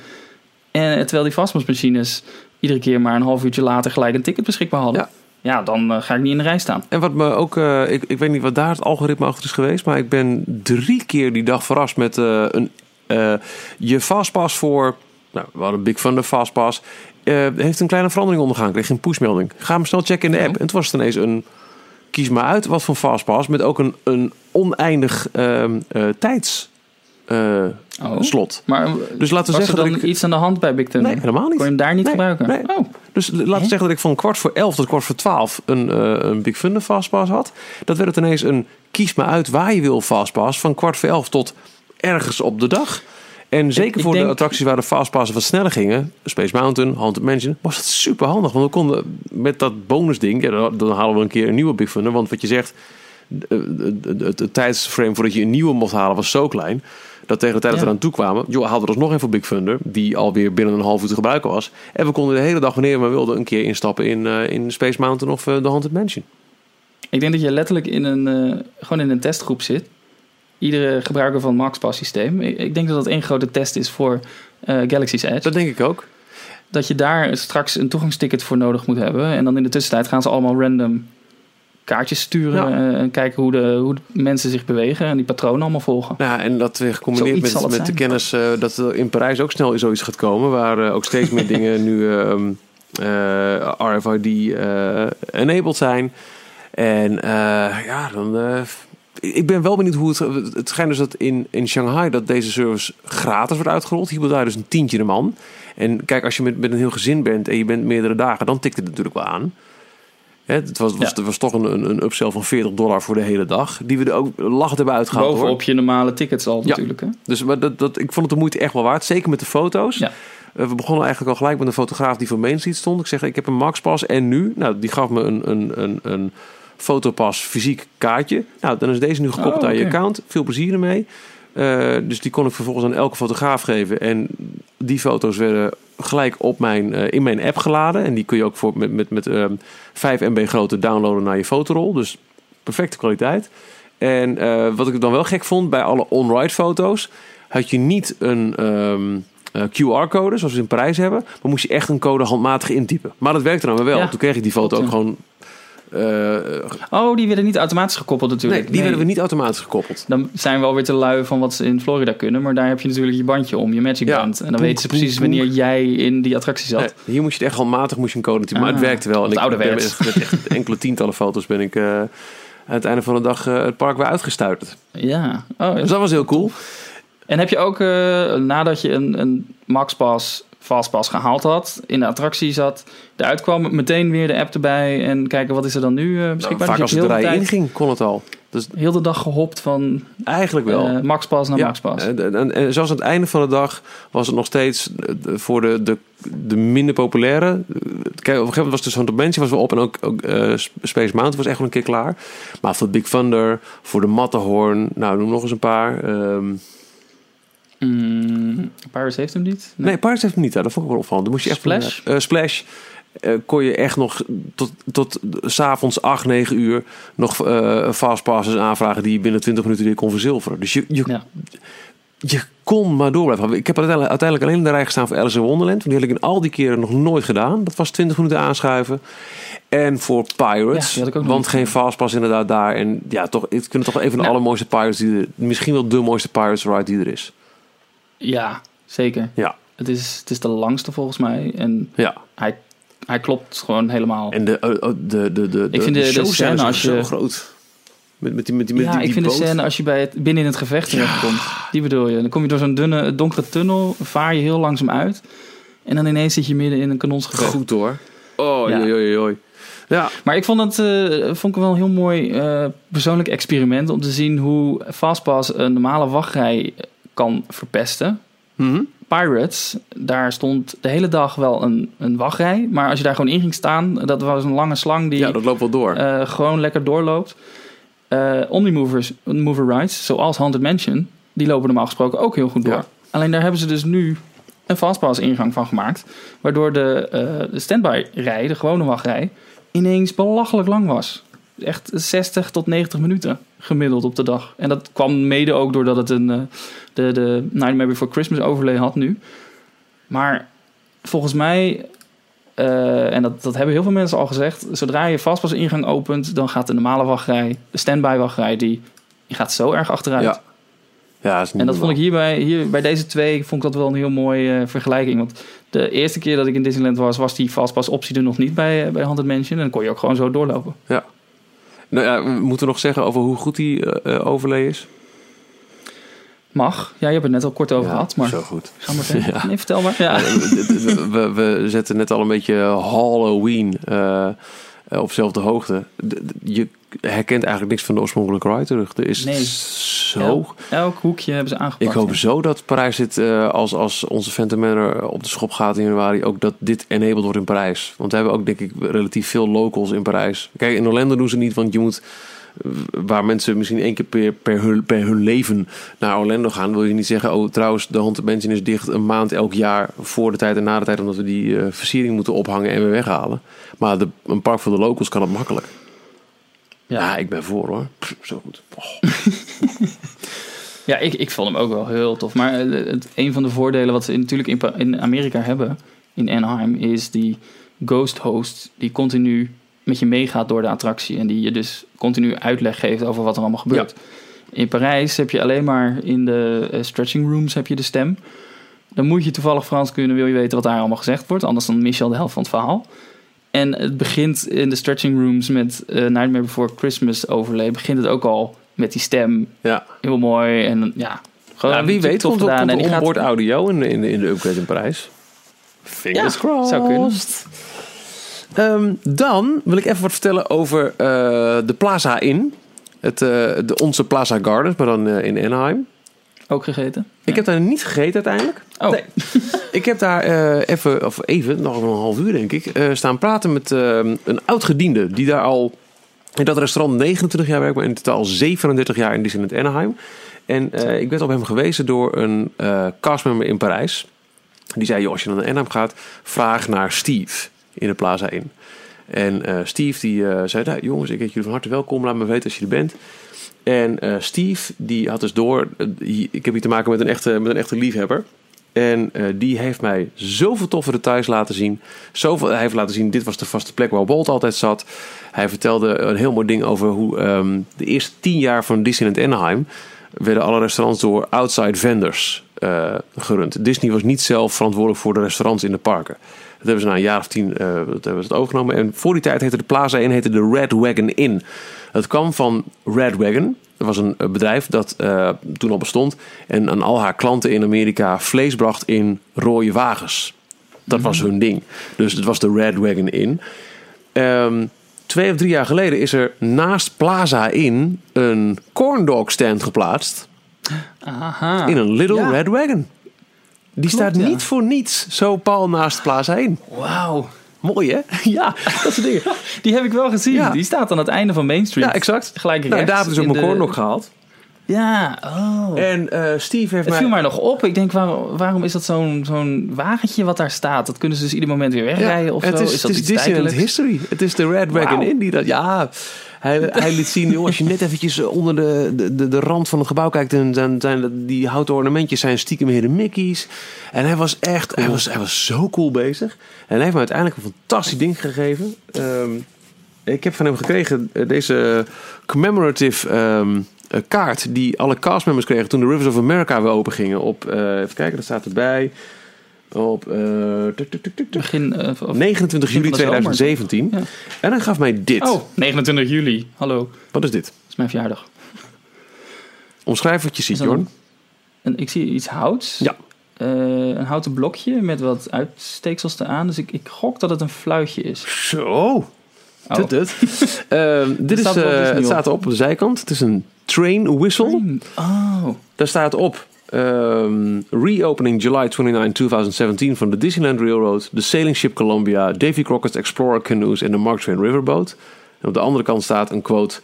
En terwijl die Fastpassmachines iedere keer maar een half uurtje later gelijk een ticket beschikbaar hadden. Ja. Dan ga ik niet in de rij staan. En wat me ook... ik weet niet wat daar het algoritme achter is geweest. Maar ik ben 3 keer die dag verrast met een... je Fastpass voor... we hadden Big Thunder Fastpass. Heeft een kleine verandering ondergaan. Kreeg een pushmelding. Ga hem snel checken in de app. En toen was het ineens een... Kies maar uit wat voor Fastpass. Met ook een oneindig tijds... slot. Maar dus laten we zeggen dat ik iets aan de hand bij Big Thunder? Nee, helemaal niet. Kon je hem daar niet gebruiken? Nee. Oh. Dus laten we zeggen dat ik van 11:15 tot 11:45 een Big Thunder Fastpass had. Dat werd het ineens een... Kies maar uit waar je wil Fastpass. Van 11:15 tot... ergens op de dag. En zeker de attracties waar de Fastpassen wat sneller gingen... Space Mountain, Haunted Mansion... was het super handig. Want we konden met dat bonusding... dan halen we een keer een nieuwe Big Thunder. Want wat je zegt... het tijdsframe voordat je een nieuwe mocht halen was zo klein... Dat tegen de tijd dat we aan toe kwamen, joh, hadden we dus nog een voor Big Thunder, die alweer binnen een half uur te gebruiken was. En we konden de hele dag, wanneer we wilden, een keer instappen in Space Mountain of de Haunted Mansion. Ik denk dat je letterlijk in een testgroep zit. Iedere gebruiker van het Maxpass-systeem. Ik denk dat dat één grote test is voor Galaxy's Edge. Dat denk ik ook. Dat je daar straks een toegangsticket voor nodig moet hebben. En dan in de tussentijd gaan ze allemaal random kaartjes sturen. Ja. En kijken hoe de mensen zich bewegen. En die patronen allemaal volgen. Ja, en dat weer gecombineerd met de kennis dat er in Parijs ook snel zoiets gaat komen. Waar ook steeds meer dingen nu RFID enabled zijn. En dan... Ik ben wel benieuwd hoe het schijnt dus dat in Shanghai dat deze service gratis wordt uitgerold. Hier betaal je dus €10 de man. En kijk, als je met een heel gezin bent en je bent meerdere dagen, dan tikt het natuurlijk wel aan. Het was toch een upsell van $40 voor de hele dag. Die we er ook lachend hebben uitgehaald. Bovenop je normale tickets al natuurlijk. Hè? Dus maar ik vond het de moeite echt wel waard. Zeker met de foto's. Ja. We begonnen eigenlijk al gelijk met een fotograaf die voor Main Street stond. Ik zeg, ik heb een Maxpass en nu? Nou, die gaf me een fotopas, fysiek kaartje. Nou, dan is deze nu gekoppeld aan je account. Veel plezier ermee. Dus die kon ik vervolgens aan elke fotograaf geven. En die foto's werden gelijk op in mijn app geladen. En die kun je ook voor met 5 MB grootte downloaden naar je fotorol. Dus perfecte kwaliteit. En wat ik dan wel gek vond, bij alle on-ride foto's had je niet een QR-code, zoals we in Parijs hebben. Maar moest je echt een code handmatig intypen. Maar dat werkte dan wel. Ja. Toen kreeg ik die foto ook gewoon... die werden niet automatisch gekoppeld natuurlijk. Nee, werden we niet automatisch gekoppeld. Dan zijn we alweer te lui van wat ze in Florida kunnen. Maar daar heb je natuurlijk je bandje om, je magic band. En dan weten ze precies wanneer jij in die attractie zat. Nee, hier moest je het echt handmatig een code typen. Maar het werkte wel. En met echt enkele tientallen foto's ben ik aan het einde van de dag het park weer uitgestuiterd. Ja. Dus dat was heel cool. En heb je ook, nadat je een Maxpass... Fastpass gehaald had, in de attractie zat, eruit kwam, meteen weer de app erbij en kijken wat is er dan nu beschikbaar. Vaak als het er inging, kon het al. Dus heel de dag gehopt van eigenlijk wel Maxpass naar Maxpass. En zelfs aan het einde van de dag was het nog steeds voor de minder populaire. Kijk, op een gegeven moment was dus Haunted Mansion was wel op en ook Space Mountain was echt wel een keer klaar. Maar voor Big Thunder, voor de Matterhorn, nou noem nog eens een paar... Parijs heeft hem niet? Nee, Parijs heeft hem niet. Dat vond ik wel opvallend. Dan moest je Splash? Echt Splash kon je echt nog tot 's avonds 8, 9 uur nog fastpasses aanvragen die je binnen 20 minuten weer kon verzilveren. Dus je kon maar door blijven. Ik heb uiteindelijk alleen in de rij gestaan voor Alice in Wonderland. Die had ik in al die keren nog nooit gedaan. Dat was 20 minuten aanschuiven. En voor Pirates. Ja, want geen fastpass inderdaad daar. En ja, ik vind het toch even de allermooiste Pirates die er... Misschien wel de mooiste Pirates ride die er is. Ja, zeker. Ja. Het is de langste volgens mij. En hij klopt gewoon helemaal. En ik vind de scène als je zo groot. Ik vind de scène als je binnen in het gevecht terechtkomt. Die bedoel je. Dan kom je door zo'n dunne, donkere tunnel. Vaar je heel langzaam uit. En dan ineens zit je midden in een kanonsgevecht. Goed hoor. Oh, joi. Ja. Maar ik vond ik wel een heel mooi persoonlijk experiment. Om te zien hoe Fastpass een normale wachtrij... kan verpesten. Mm-hmm. Pirates, daar stond de hele dag wel een wachtrij. Maar als je daar gewoon in ging staan... dat was een lange slang die... Ja, dat loopt wel door. Gewoon lekker doorloopt. Omni-mover rides, zoals Haunted Mansion... die lopen normaal gesproken ook heel goed door. Ja. Alleen daar hebben ze dus nu een fastpass-ingang van gemaakt... waardoor de standby-rij, de gewone wachtrij... ineens belachelijk lang was. Echt 60 tot 90 minuten gemiddeld op de dag. En dat kwam mede ook doordat het de Nightmare Before Christmas overlay had nu. Maar volgens mij, en dat hebben heel veel mensen al gezegd... zodra je Fastpass ingang opent, dan gaat de normale wachtrij... de standby wachtrij, die gaat zo erg achteruit. Ja. Ja, dat is niet en dat vond ik hier bij deze twee vond ik dat wel een heel mooie vergelijking. Want de eerste keer dat ik in Disneyland was die Fastpass optie er nog niet bij Haunted Mansion. En dan kon je ook gewoon zo doorlopen. Ja. Nou ja, moeten we nog zeggen over hoe goed die overlay is? Mag. Ja, je hebt het net al kort over gehad. Maar... Zo goed. Ga maar verder. Ja. Nee, vertel maar. Ja. We zetten net al een beetje Halloween op dezelfde hoogte. Je herkent eigenlijk niks van de oorspronkelijke ride terug. Er is zo... Elk hoekje hebben ze aangepakt. Ik hoop zo dat Parijs dit, als onze Phantom Manor op de schop gaat in januari... ook dat dit enabled wordt in Parijs. Want we hebben ook, denk ik, relatief veel locals in Parijs. Kijk, in Orlando doen ze niet, want je moet... waar mensen misschien één keer per hun leven naar Orlando gaan, wil je niet zeggen, oh trouwens, de Haunted Mansion is dicht een maand elk jaar voor de tijd en na de tijd, omdat we die versiering moeten ophangen en weer weghalen. Maar een park voor de locals kan het makkelijk. Ja, ik ben voor hoor. Pff, zo goed. Oh. Ja, ik vond hem ook wel heel tof. Maar een van de voordelen wat ze natuurlijk in Amerika hebben, in Anaheim, is die ghost host die continu met je meegaat door de attractie en die je dus continu uitleg geeft over wat er allemaal gebeurt. Ja. In Parijs heb je alleen maar in de stretching rooms heb je de stem. Dan moet je toevallig Frans kunnen, wil je weten wat daar allemaal gezegd wordt. Anders dan mis je al de helft van het verhaal. En het begint in de stretching rooms met Nightmare Before Christmas overlay. Begint het ook al met die stem. Ja. Heel mooi. En ja, gewoon wie weet komt er onboard audio in de upgrade in Parijs. Fingers crossed. Zou kunnen. Dan wil ik even wat vertellen over de Plaza Inn. Onze Plaza Gardens, maar dan in Anaheim. Ook gegeten? Ik heb daar niet gegeten uiteindelijk. Oh. Nee. Ik heb daar even, nog een half uur denk ik, staan praten met een oud-gediende die daar al in dat restaurant 29 jaar werkt, maar in totaal 37 jaar in Disneyland Anaheim. En ik werd op hem gewezen door een castmember in Parijs. Die zei, joh, als je naar Anaheim gaat, vraag naar Steve in de Plaza Inn. En Steve die zei, nou, jongens, ik heet jullie van harte welkom. Laat me weten als je er bent. En Steve die had dus door, ik heb hier te maken met een echte liefhebber. En die heeft mij zoveel toffe details laten zien. Hij heeft laten zien, dit was de vaste plek waar Walt altijd zat. Hij vertelde een heel mooi ding over hoe de eerste 10 jaar van Disneyland Anaheim werden alle restaurants door outside vendors gerund. Disney was niet zelf verantwoordelijk voor de restaurants in de parken. Dat hebben ze na een jaar of 10 dat overgenomen. En voor die tijd heette de Plaza Inn de Red Wagon Inn. Dat kwam van Red Wagon. Dat was een bedrijf dat toen al bestond. En aan al haar klanten in Amerika vlees bracht in rode wagens. Dat was hun ding. Dus het was de Red Wagon Inn. 2 of 3 jaar geleden is er naast Plaza Inn een corndog stand geplaatst. Aha. In een Little Red Wagon. Die staat niet voor niets zo pal naast Plaza Inn. Wauw. Mooi, hè? Ja, dat soort dingen. Die heb ik wel gezien. Ja. Die staat aan het einde van Main Street. Ja, exact. Gelijk rechts. Nou, daar hebben ze mijn corndog gehaald. Ja, oh. En Steve heeft het mij... Het viel mij nog op. Ik denk, waarom is dat zo'n wagentje wat daar staat? Dat kunnen ze dus ieder moment weer wegrijden of het zo. Is dat Disneyland history. Het is de Red Wagon Inn die dat... Ja, hij liet zien, joh, als je net eventjes onder de rand van het gebouw kijkt... dan zijn die houten ornamentjes zijn stiekem Heer de Mickey's. En hij was echt... Cool. Hij was zo cool bezig. En hij heeft me uiteindelijk een fantastisch ding gegeven. Ik heb van hem gekregen deze commemorative... Een kaart die alle castmembers kregen toen de Rivers of America weer open gingen. Even kijken, dat staat erbij. Op begin 29 juli 2017. Ja. En hij gaf mij dit. Oh, 29 juli. Hallo. Wat is dit? Dat is mijn verjaardag. Omschrijf wat je ziet, Jorn. Ik zie iets houts. Ja. Een houten blokje met wat uitsteeksels eraan. Dus ik gok dat het een fluitje is. Zo. Oh. Dit is, het staat op de zijkant. Het is een train whistle. Oh. Daar staat op reopening July 29, 2017 van de Disneyland Railroad, de Sailing Ship Columbia, Davy Crockett's Explorer Canoes en de Mark Twain Riverboat. En op de andere kant staat een quote: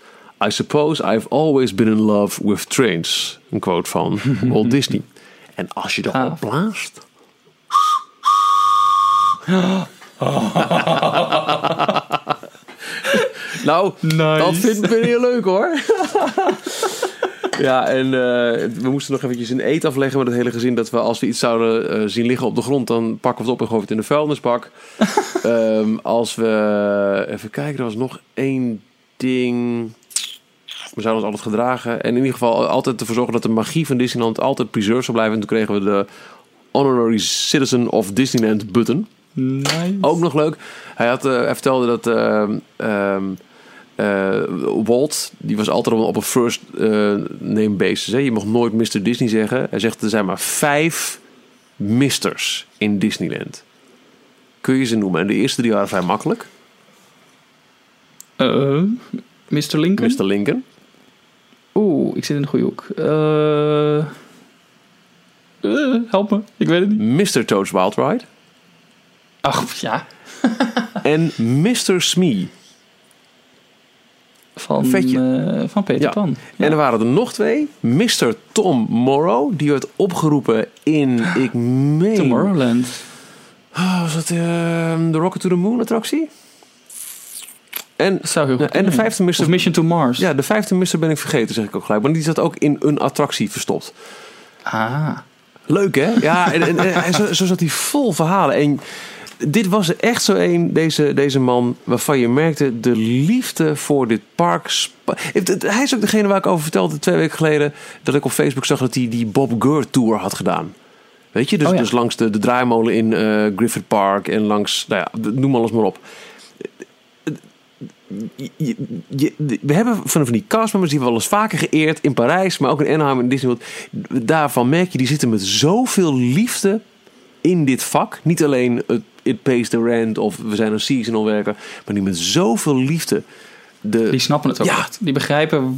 I suppose I've always been in love with trains. Een quote van Walt Disney. En als je dat opblaast... Nou, nice. Dat vindt me heel leuk hoor. Ja, en we moesten nog eventjes een eet afleggen met het hele gezin. Dat we als we iets zouden zien liggen op de grond, dan pakken we het op en gooien het in de vuilnisbak. Als we... Even kijken, er was nog 1 ding. We zouden ons altijd gedragen. En in ieder geval altijd ervoor zorgen dat de magie van Disneyland altijd preserved zou blijven. En toen kregen we de Honorary Citizen of Disneyland button. Nice. Ook nog leuk. Hij vertelde dat Walt, die was altijd op een first name basis. Hè. Je mag nooit Mr. Disney zeggen. Hij zegt, er zijn maar 5 misters in Disneyland. Kun je ze noemen? En de eerste 3 waren vrij makkelijk. Mr. Lincoln? Mr. Lincoln. Oeh, ik zit in de goede hoek. Help me, ik weet het niet. Mr. Toad's Wild Ride. Ach, ja. En Mr. Smee. van Peter Pan. Ja. En er waren er nog twee. Mr. Tom Morrow. Die werd opgeroepen in... ik meen... Tomorrowland. Was dat de Rocket to the Moon attractie? En, en de vijfde Mr. Of Mission to Mars. Ja, de vijfde Mr. ben ik vergeten, zeg ik ook gelijk. Maar die zat ook in een attractie verstopt. Ah. Leuk, hè? Ja, en zo zat hij vol verhalen. En dit was er echt zo een, deze man, waarvan je merkte de liefde voor dit park. Hij is ook degene waar ik over vertelde 2 weken geleden, dat ik op Facebook zag dat hij die Bob Gurr Tour had gedaan. Weet je, dus langs de draaimolen in Griffith Park en langs, nou ja, noem alles maar op. We hebben van die castmembers die we wel eens vaker geëerd in Parijs, maar ook in Anaheim en Disney World. Daarvan merk je, die zitten met zoveel liefde in dit vak. Niet alleen it pays the rent of we zijn een seasonal werker, maar die met zoveel liefde. Die snappen het ook echt. Die begrijpen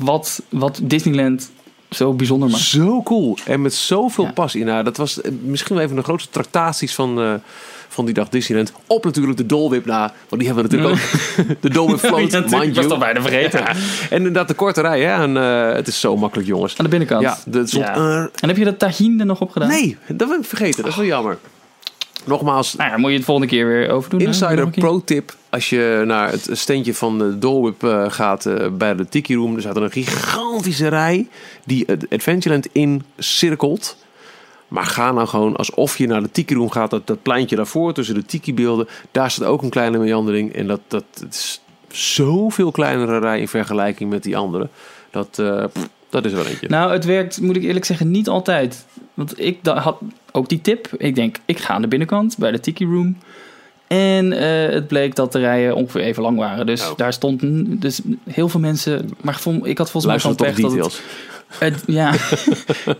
wat Disneyland zo bijzonder maakt. Zo cool. En met zoveel passie. Nou, dat was misschien wel een van de grootste tractaties van die dag Disneyland. Op natuurlijk de dolwip na. Want die hebben we natuurlijk ook. De dolwip float, mind you. Ik was al bijna vergeten. Ja. En inderdaad de korte rij. Hè? En, het is zo makkelijk, jongens. Aan de binnenkant. Ja, en heb je dat tahine nog opgedaan? Nee, dat heb ik vergeten. Dat is wel jammer. Nogmaals. Nou ja, moet je het volgende keer weer overdoen. Insider pro tip. Als je naar het standje van de dolwip gaat bij de Tiki Room. Er staat een gigantische rij die het Adventureland incirkelt. Maar ga nou gewoon alsof je naar de Tiki Room gaat. Dat pleintje daarvoor tussen de Tiki beelden. Daar staat ook een kleine meandering. En dat is zoveel kleinere rij in vergelijking met die andere. Dat is wel eentje. Nou, het werkt, moet ik eerlijk zeggen, niet altijd. Want ik had ook die tip. Ik denk, ik ga aan de binnenkant bij de Tiki Room. En het bleek dat de rijen ongeveer even lang waren. Dus daar stond dus heel veel mensen. Maar ik had volgens mij zo'n pech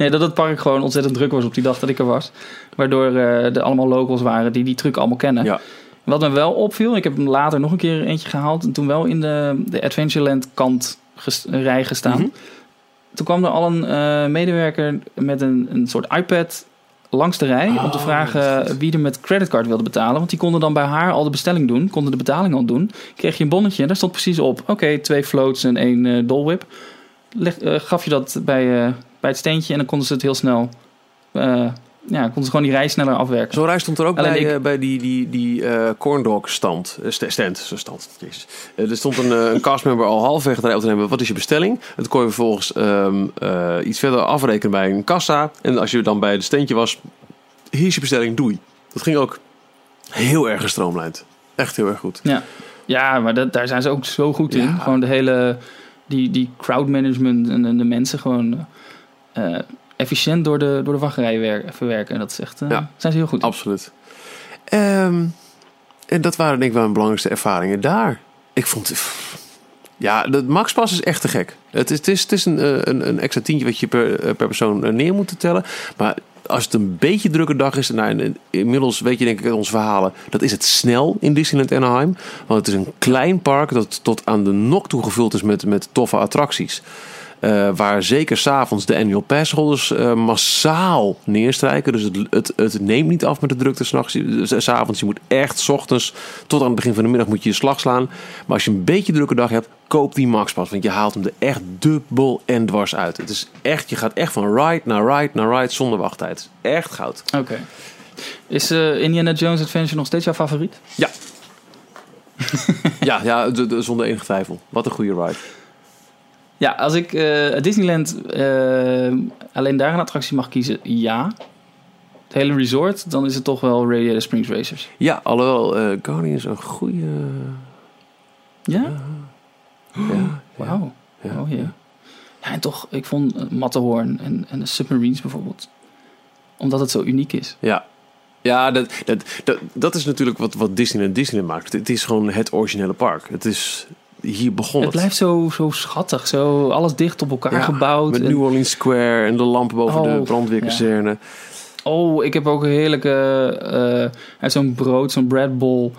dat dat het park gewoon ontzettend druk was op die dag dat ik er was. Waardoor er allemaal locals waren die truc allemaal kennen. Ja. Wat me wel opviel, ik heb hem later nog een keer eentje gehaald. En toen wel in de Adventureland kant rij gestaan. Mm-hmm. Toen kwam er al een medewerker met een soort iPad langs de rij om te vragen wie er met creditcard wilde betalen. Want die konden dan bij haar al de bestelling doen. Konden de betaling al doen. Kreeg je een bonnetje en daar stond precies op. Oké, 2 floats en 1 dolwip. Gaf je dat bij het steentje en dan konden ze het heel snel... konden ze gewoon die rij sneller afwerken. Zo'n rij stond er ook bij die corndog stand. Er stond een castmember al halfweg de rij op te nemen. Wat is je bestelling? Dat kon je vervolgens iets verder afrekenen bij een kassa. En als je dan bij het standje was, hier is je bestelling, doei. Dat ging ook heel erg gestroomlijnd. Echt heel erg goed. Ja maar daar zijn ze ook zo goed in. Gewoon de hele... Die crowd management en de mensen gewoon... efficiënt door de wachtrij verwerken. En dat is echt, zijn ze heel goed. Absoluut. En dat waren denk ik wel mijn belangrijkste ervaringen daar. Ik vond... Ja, de Maxpas is echt te gek. Het is een extra tientje wat je per persoon neer moet tellen. Maar als het een beetje drukke dag is... En inmiddels weet je denk ik uit onze verhalen... Dat is het snel in Disneyland Anaheim. Want het is een klein park dat tot aan de nok toe gevuld is met toffe attracties. Waar zeker 's avonds de annual passholders massaal neerstrijken. Dus het neemt niet af met de drukte 's nachts. 's avonds, je moet echt 's ochtends tot aan het begin van de middag moet je je slag slaan. Maar als je een beetje drukke dag hebt, koop die Maxpas. Want je haalt hem er echt dubbel en dwars uit. Het is echt, je gaat echt van ride naar ride naar ride zonder wachttijd. Echt goud. Oké. Is Indiana Jones Adventure nog steeds jouw favoriet? Ja. ja, zonder enige twijfel. Wat een goede ride. Ja, als ik Disneyland alleen daar een attractie mag kiezen, het hele resort, dan is het toch wel Radiator Springs Racers. Ja, alhoewel Guardians een goede... Wauw. Ja. Ja, en toch, ik vond Matterhorn en de submarines bijvoorbeeld, omdat het zo uniek is. Ja. Ja, dat is natuurlijk wat Disneyland maakt. Het is gewoon het originele park. Het is... Hier begon het. Het blijft zo schattig. Zo alles dicht op elkaar gebouwd. Met New Orleans Square en de lampen boven de brandweerkazerne. Ja. Oh, ik heb ook een heerlijke... uit zo'n brood, zo'n bread bowl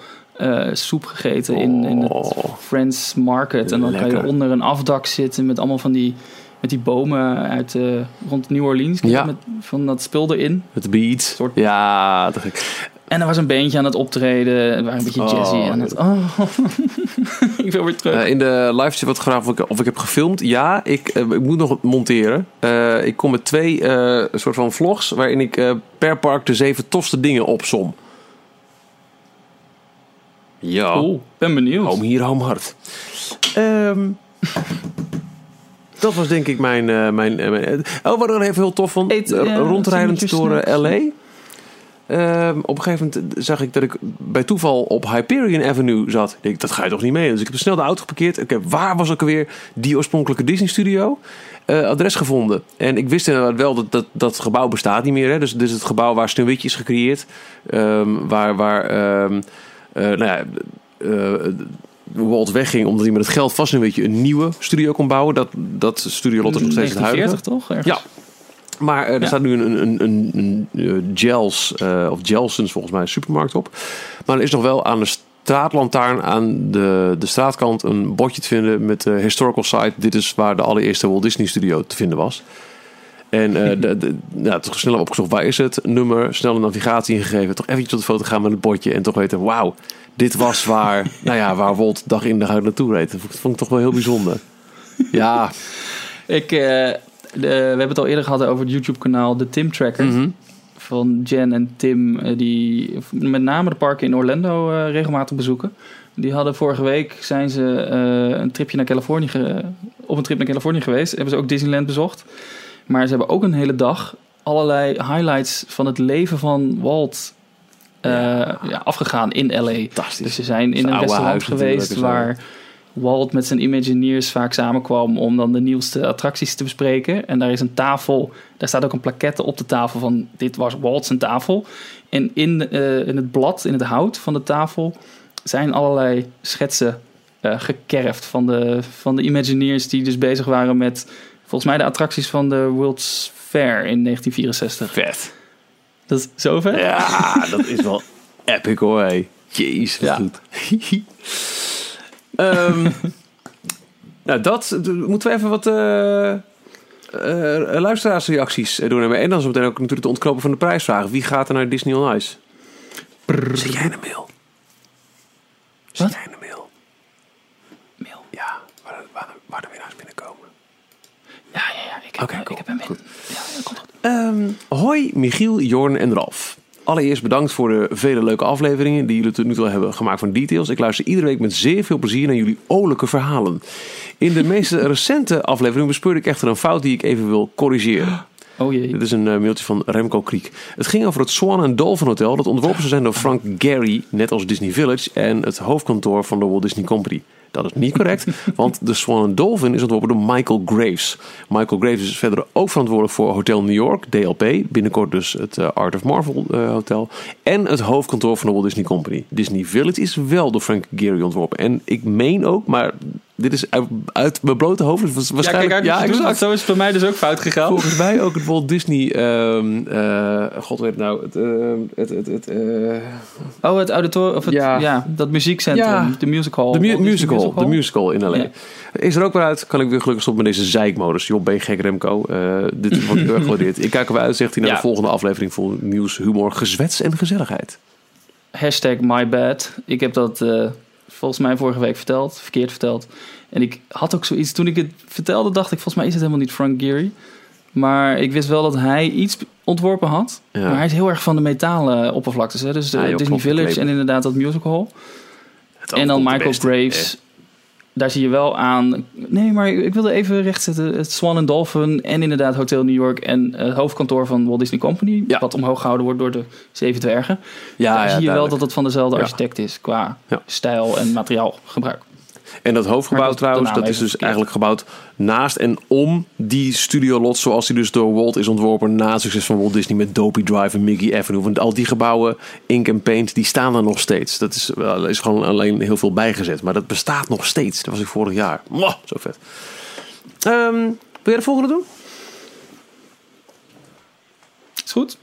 soep gegeten in het Friends Market. En dan kan je onder een afdak zitten met allemaal van die... Met die bomen uit rond New Orleans. Met van dat spul erin. Het beat. Soort... Ja, dat gek. En er was een bandje aan het optreden. Het waren een beetje jazzy. Ik wil weer terug. In de live chat wordt gevraagd of ik heb gefilmd. Ja, ik moet nog monteren. Ik kom met twee soort van vlogs waarin ik per park de 7 tofste dingen opsom. Ja. Cool, ben benieuwd. Home hier, home hard. Dat was denk ik mijn wat ik even heel tof vond. Rondrijdend door LA. Op een gegeven moment zag ik dat ik bij toeval op Hyperion Avenue zat. Ik dacht, dat ga je toch niet mee? Dus ik heb snel de auto geparkeerd. Oké, waar was ook alweer die oorspronkelijke Disney Studio? Adres gevonden. En ik wist inderdaad wel dat gebouw bestaat niet meer. Hè? Dus dit is het gebouw waar Sneeuwwitje is gecreëerd. Walt wegging omdat hij met het geld vast een nieuwe studio kon bouwen. Dat studiolot is nog steeds het huidige. 1940 toch? Ergens? Ja. Maar er staat nu een Gels of Gelsons volgens mij supermarkt op. Maar er is nog wel aan de straatlantaarn aan de straatkant een bordje te vinden met historical site. Dit is waar de allereerste Walt Disney Studio te vinden was. En toch snel opgezocht, waar is het? Nummer, snelle navigatie ingegeven. Toch eventjes op de foto gaan met het bordje en toch weten, wauw, dit was waar, waar Walt dag in dag uit naartoe reed. Dat vond ik toch wel heel bijzonder. Ja. We hebben het al eerder gehad over het YouTube-kanaal de Tim Tracker. Mm-hmm. Van Jen en Tim, die met name de parken in Orlando regelmatig bezoeken. Die hadden vorige week, zijn ze op een trip naar Californië geweest. Hebben ze ook Disneyland bezocht. Maar ze hebben ook een hele dag allerlei highlights van het leven van Walt afgegaan in L.A. Fantastisch. Dus ze zijn in een restaurant geweest waar Walt met zijn Imagineers vaak samenkwam om dan de nieuwste attracties te bespreken. En daar is een tafel, daar staat ook een plaquette op de tafel van dit was Walt zijn tafel. En in het blad, in het hout van de tafel zijn allerlei schetsen gekerfd van de Imagineers die dus bezig waren met volgens mij de attracties van de World's Fair in 1964. Vet. Dat is zo vet? Ja, dat is wel epic hoor. Hey. Jezus, goed. Moeten we even wat luisteraarsreacties doen. En dan zo meteen ook natuurlijk de ontknopen van de prijsvragen. Wie gaat er naar Disney on Ice? Zit jij in de mail? Mail? Ja, waar de winnaars binnenkomen. Ja, ik heb hem binnen. Ja, dat komt goed. Hoi Michiel, Jorn en Ralf. Allereerst bedankt voor de vele leuke afleveringen die jullie tot nu toe hebben gemaakt van Details. Ik luister iedere week met zeer veel plezier naar jullie olijke verhalen. In de meest recente aflevering bespeurde ik echter een fout die ik even wil corrigeren. Oh jee. Dit is een mailtje van Remco Kriek. Het ging over het Swan and Dolphin Hotel dat ontworpen zou zijn door Frank Gehry, net als Disney Village en het hoofdkantoor van de Walt Disney Company. Dat is niet correct, want de Swan and Dolphin is ontworpen door Michael Graves. Michael Graves is verder ook verantwoordelijk voor Hotel New York, DLP. Binnenkort dus het Art of Marvel Hotel. En het hoofdkantoor van de Walt Disney Company. Disney Village is wel door Frank Gehry ontworpen. En ik meen ook, maar dit is uit mijn blote hoofd. Dus waarschijnlijk, exact. Zo is het voor mij dus ook fout gegaan. Volgens mij ook het Walt Disney... het auditorium... dat muziekcentrum. Ja. De music hall. De musical in L.A. Ja. Is er ook weer uit? Kan ik weer gelukkig stoppen met deze zeikmodus. Joh, ben je gek, Remco? Dit is wat ik heel erg gewaardeerd. Ik kijk er weer uit, zegt hij, naar de volgende aflevering vol nieuws, humor, gezwets en gezelligheid. #mybad. Ik heb dat volgens mij vorige week verkeerd verteld. En ik had ook zoiets, toen ik het vertelde, dacht ik, volgens mij is het helemaal niet Frank Gehry. Maar ik wist wel dat hij iets ontworpen had. Ja. Maar hij is heel erg van de metalen oppervlaktes. Hè? Dus Disney Village en inderdaad dat musical hall. En dan Michael Graves. Daar zie je wel aan... Nee, maar ik wilde even rechtzetten. Het Swan and Dolphin en inderdaad Hotel New York... en het hoofdkantoor van Walt Disney Company... Ja. Wat omhoog gehouden wordt door de 7 dwergen. Ja, daar zie je duidelijk wel dat het van dezelfde architect is... qua stijl en materiaalgebruik. En dat hoofdgebouw dat is dus eigenlijk gebouwd naast en om die studiolot... zoals die dus door Walt is ontworpen na het succes van Walt Disney... met Dopey Drive en Mickey Avenue. Want al die gebouwen, ink en paint, die staan er nog steeds. Dat is gewoon alleen heel veel bijgezet. Maar dat bestaat nog steeds. Dat was ik vorig jaar. Mwah, zo vet. Wil jij de volgende doen? Is goed.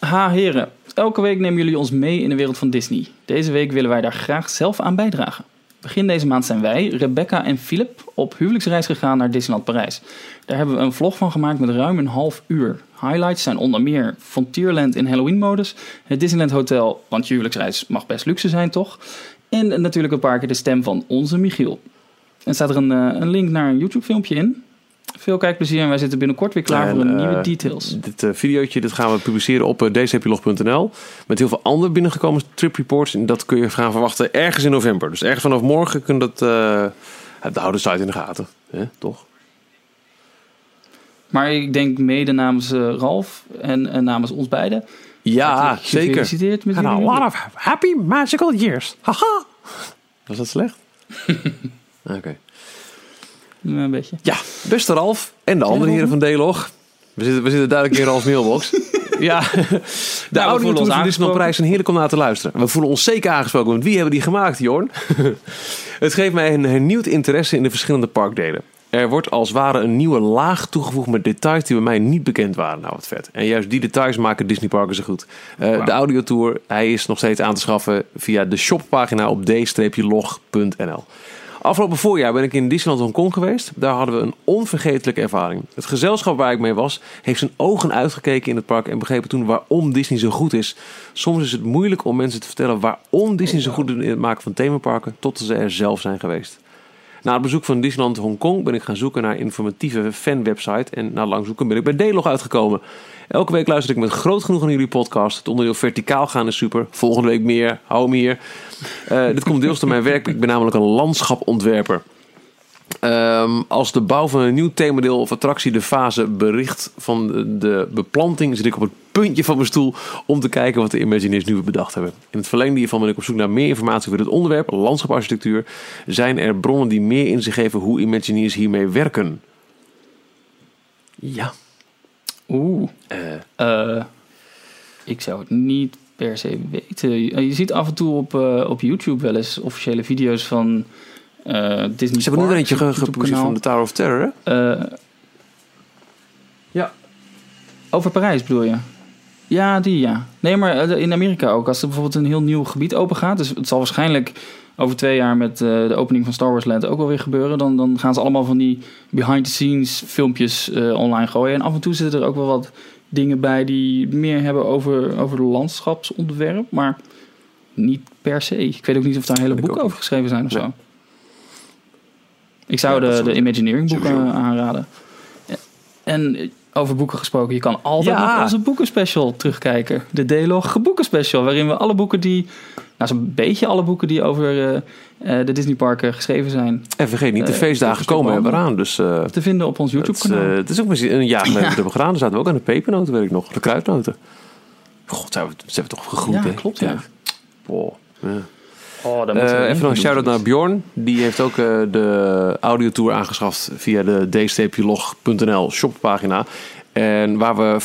Ha, heren. Elke week nemen jullie ons mee in de wereld van Disney. Deze week willen wij daar graag zelf aan bijdragen. Begin deze maand zijn wij, Rebecca en Philip, op huwelijksreis gegaan naar Disneyland Parijs. Daar hebben we een vlog van gemaakt met ruim een half uur. Highlights zijn onder meer Frontierland in Halloween-modus, het Disneyland Hotel, want je huwelijksreis mag best luxe zijn toch, En natuurlijk een paar keer de stem van onze Michiel. En staat er een link naar een YouTube filmpje in. Veel kijkplezier en wij zitten binnenkort weer klaar voor een nieuwe Details. Dit videootje dit gaan we publiceren op dcplog.nl. Met heel veel andere binnengekomen trip reports. En dat kun je gaan verwachten ergens in november. Dus ergens vanaf morgen kun je dat... hou de site in de gaten. Hè? Toch? Maar ik denk mede namens Ralf en namens ons beiden. Ja, zeker. Gefeliciteerd met jullie. And a lot of happy magical years. Haha. Was dat slecht? Oké. Een beetje. Ja, beste Ralf en de andere heren van D-log. We zitten duidelijk in Ralf's mailbox. Ja, de audio tour van Disneylandprijs zijn heerlijk om naar te luisteren. We voelen ons zeker aangesproken, want wie hebben die gemaakt, Jorn? Het geeft mij een hernieuwd interesse in de verschillende parkdelen. Er wordt als het ware een nieuwe laag toegevoegd met details die bij mij niet bekend waren. Nou, wat vet. En juist die details maken Disneyparken zo goed. Wow. De audiotour, hij is nog steeds aan te schaffen via de shoppagina op d-log.nl. Afgelopen voorjaar ben ik in Disneyland Hongkong geweest. Daar hadden we een onvergetelijke ervaring. Het gezelschap waar ik mee was, heeft zijn ogen uitgekeken in het park en begrepen toen waarom Disney zo goed is. Soms is het moeilijk om mensen te vertellen waarom Disney zo goed is in het maken van themaparken, tot ze er zelf zijn geweest. Na het bezoek van Disneyland Hongkong ben ik gaan zoeken naar een informatieve fanwebsite. En na lang zoeken ben ik bij D-log uitgekomen. Elke week luister ik met groot genoegen naar jullie podcast. Het onderdeel verticaal gaan is super. Volgende week meer. Hou hem hier. Dit komt deels door mijn werk. Ik ben namelijk een landschapontwerper. Als de bouw van een nieuw themadeel of attractie de fase bericht van de beplanting, zit ik op het puntje van mijn stoel om te kijken wat de Imagineers nu bedacht hebben. In het verlengde hiervan ben ik op zoek naar meer informatie over dit onderwerp, landschaparchitectuur. Zijn er bronnen die meer in zich geven hoe Imagineers hiermee werken? Ja. Ik zou het niet per se weten. Je ziet af en toe op YouTube wel eens officiële video's van... Disney. Ze hebben nu eentje gepubliceerd van de Tower of Terror, hè? Ja. Over Parijs bedoel je? Ja, die ja. Nee, maar in Amerika ook. Als er bijvoorbeeld een heel nieuw gebied open gaat. Dus het zal waarschijnlijk over 2 jaar met de opening van Star Wars Land ook wel weer gebeuren. Dan gaan ze allemaal van die behind-the-scenes filmpjes online gooien. En af en toe zitten er ook wel wat dingen bij die meer hebben over landschapsontwerp. Maar niet per se. Ik weet ook niet of daar hele boeken over geschreven zijn of zo. Ik zou de Imagineering boeken aanraden. En over boeken gesproken, je kan altijd nog onze boekenspecial terugkijken. De D-log boekenspecial, waarin we alle boeken die... Nou, zo'n beetje alle boeken die over de Disneyparken geschreven zijn. En vergeet niet, de feestdagen komen eraan. Dus, te vinden op ons YouTube-kanaal. Het is ook misschien een jaar geleden dat we hebben gedaan. Dan zaten we ook aan de pepernoten, weet ik nog. De kruidnoten. God, ze hebben toch gegroeid, hè? Ja, klopt, ja. Wow. Ja. Oh, even nog een shout-out naar Bjorn. Die heeft ook de audiotour aangeschaft via de d-log.nl shoppagina. En waar we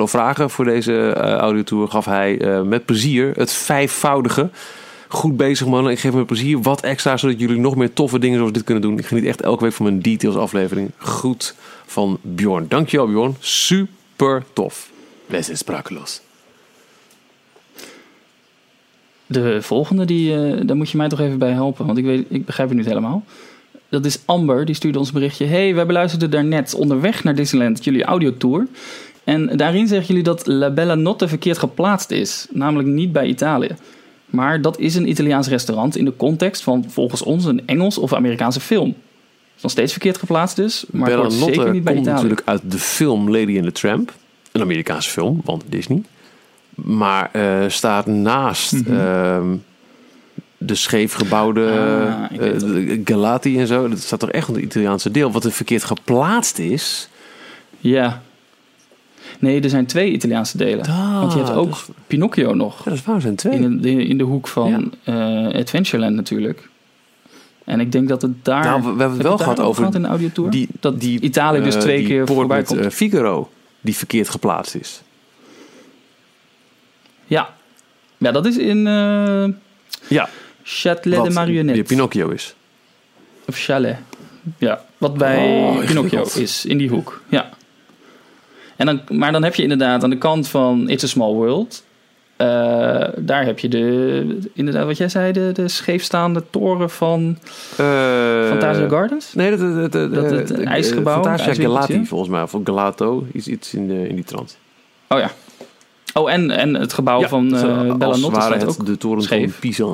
€5 vragen voor deze audiotour, gaf hij met plezier het 5-voudige. Goed bezig, mannen. Ik geef me plezier wat extra, zodat jullie nog meer toffe dingen zoals dit kunnen doen. Ik geniet echt elke week van mijn Details aflevering. Goed van Bjorn. Dankjewel, Bjorn. Super tof. We zijn sprakeloos. De volgende, daar moet je mij toch even bij helpen. Want ik begrijp het niet helemaal. Dat is Amber, die stuurde ons een berichtje. Hey, wij beluisterden daarnet onderweg naar Disneyland jullie audiotour. En daarin zeggen jullie dat La Bella Notte verkeerd geplaatst is. Namelijk niet bij Italië. Maar dat is een Italiaans restaurant in de context van volgens ons een Engels of Amerikaanse film. Nog steeds verkeerd geplaatst dus. Maar Bella Notte zeker niet bij komt Italië. Natuurlijk uit de film Lady in the Tramp. Een Amerikaanse film, want Disney. Maar staat naast de scheefgebouwde Galati en zo. Dat staat toch echt op het Italiaanse deel. Wat er verkeerd geplaatst is. Ja. Nee, er zijn 2 Italiaanse delen. Want je hebt ook Pinocchio nog. Ja, dat is waar, er zijn 2. In de hoek van Adventureland natuurlijk. En ik denk dat het daar... Nou, we hebben het wel gehad over in de audiotour. Dat Italië dus 2 keer voorbij komt. Figaro die verkeerd geplaatst is. Ja, dat is in Châtelet de Marionette. Wat Pinocchio is. Of Chalet. Ja, wat bij Pinocchio is, in die hoek. Ja. En dan heb je inderdaad aan de kant van It's a Small World. Daar heb je inderdaad wat jij zei, de scheefstaande toren van Fantasia Gardens. Nee, het ijsgebouw. Fantasia Galati volgens mij, of Galato. Iets in die trant. Oh ja. Oh, en het gebouw van Bella Notte staat ook de toren scheef. Van Pisa.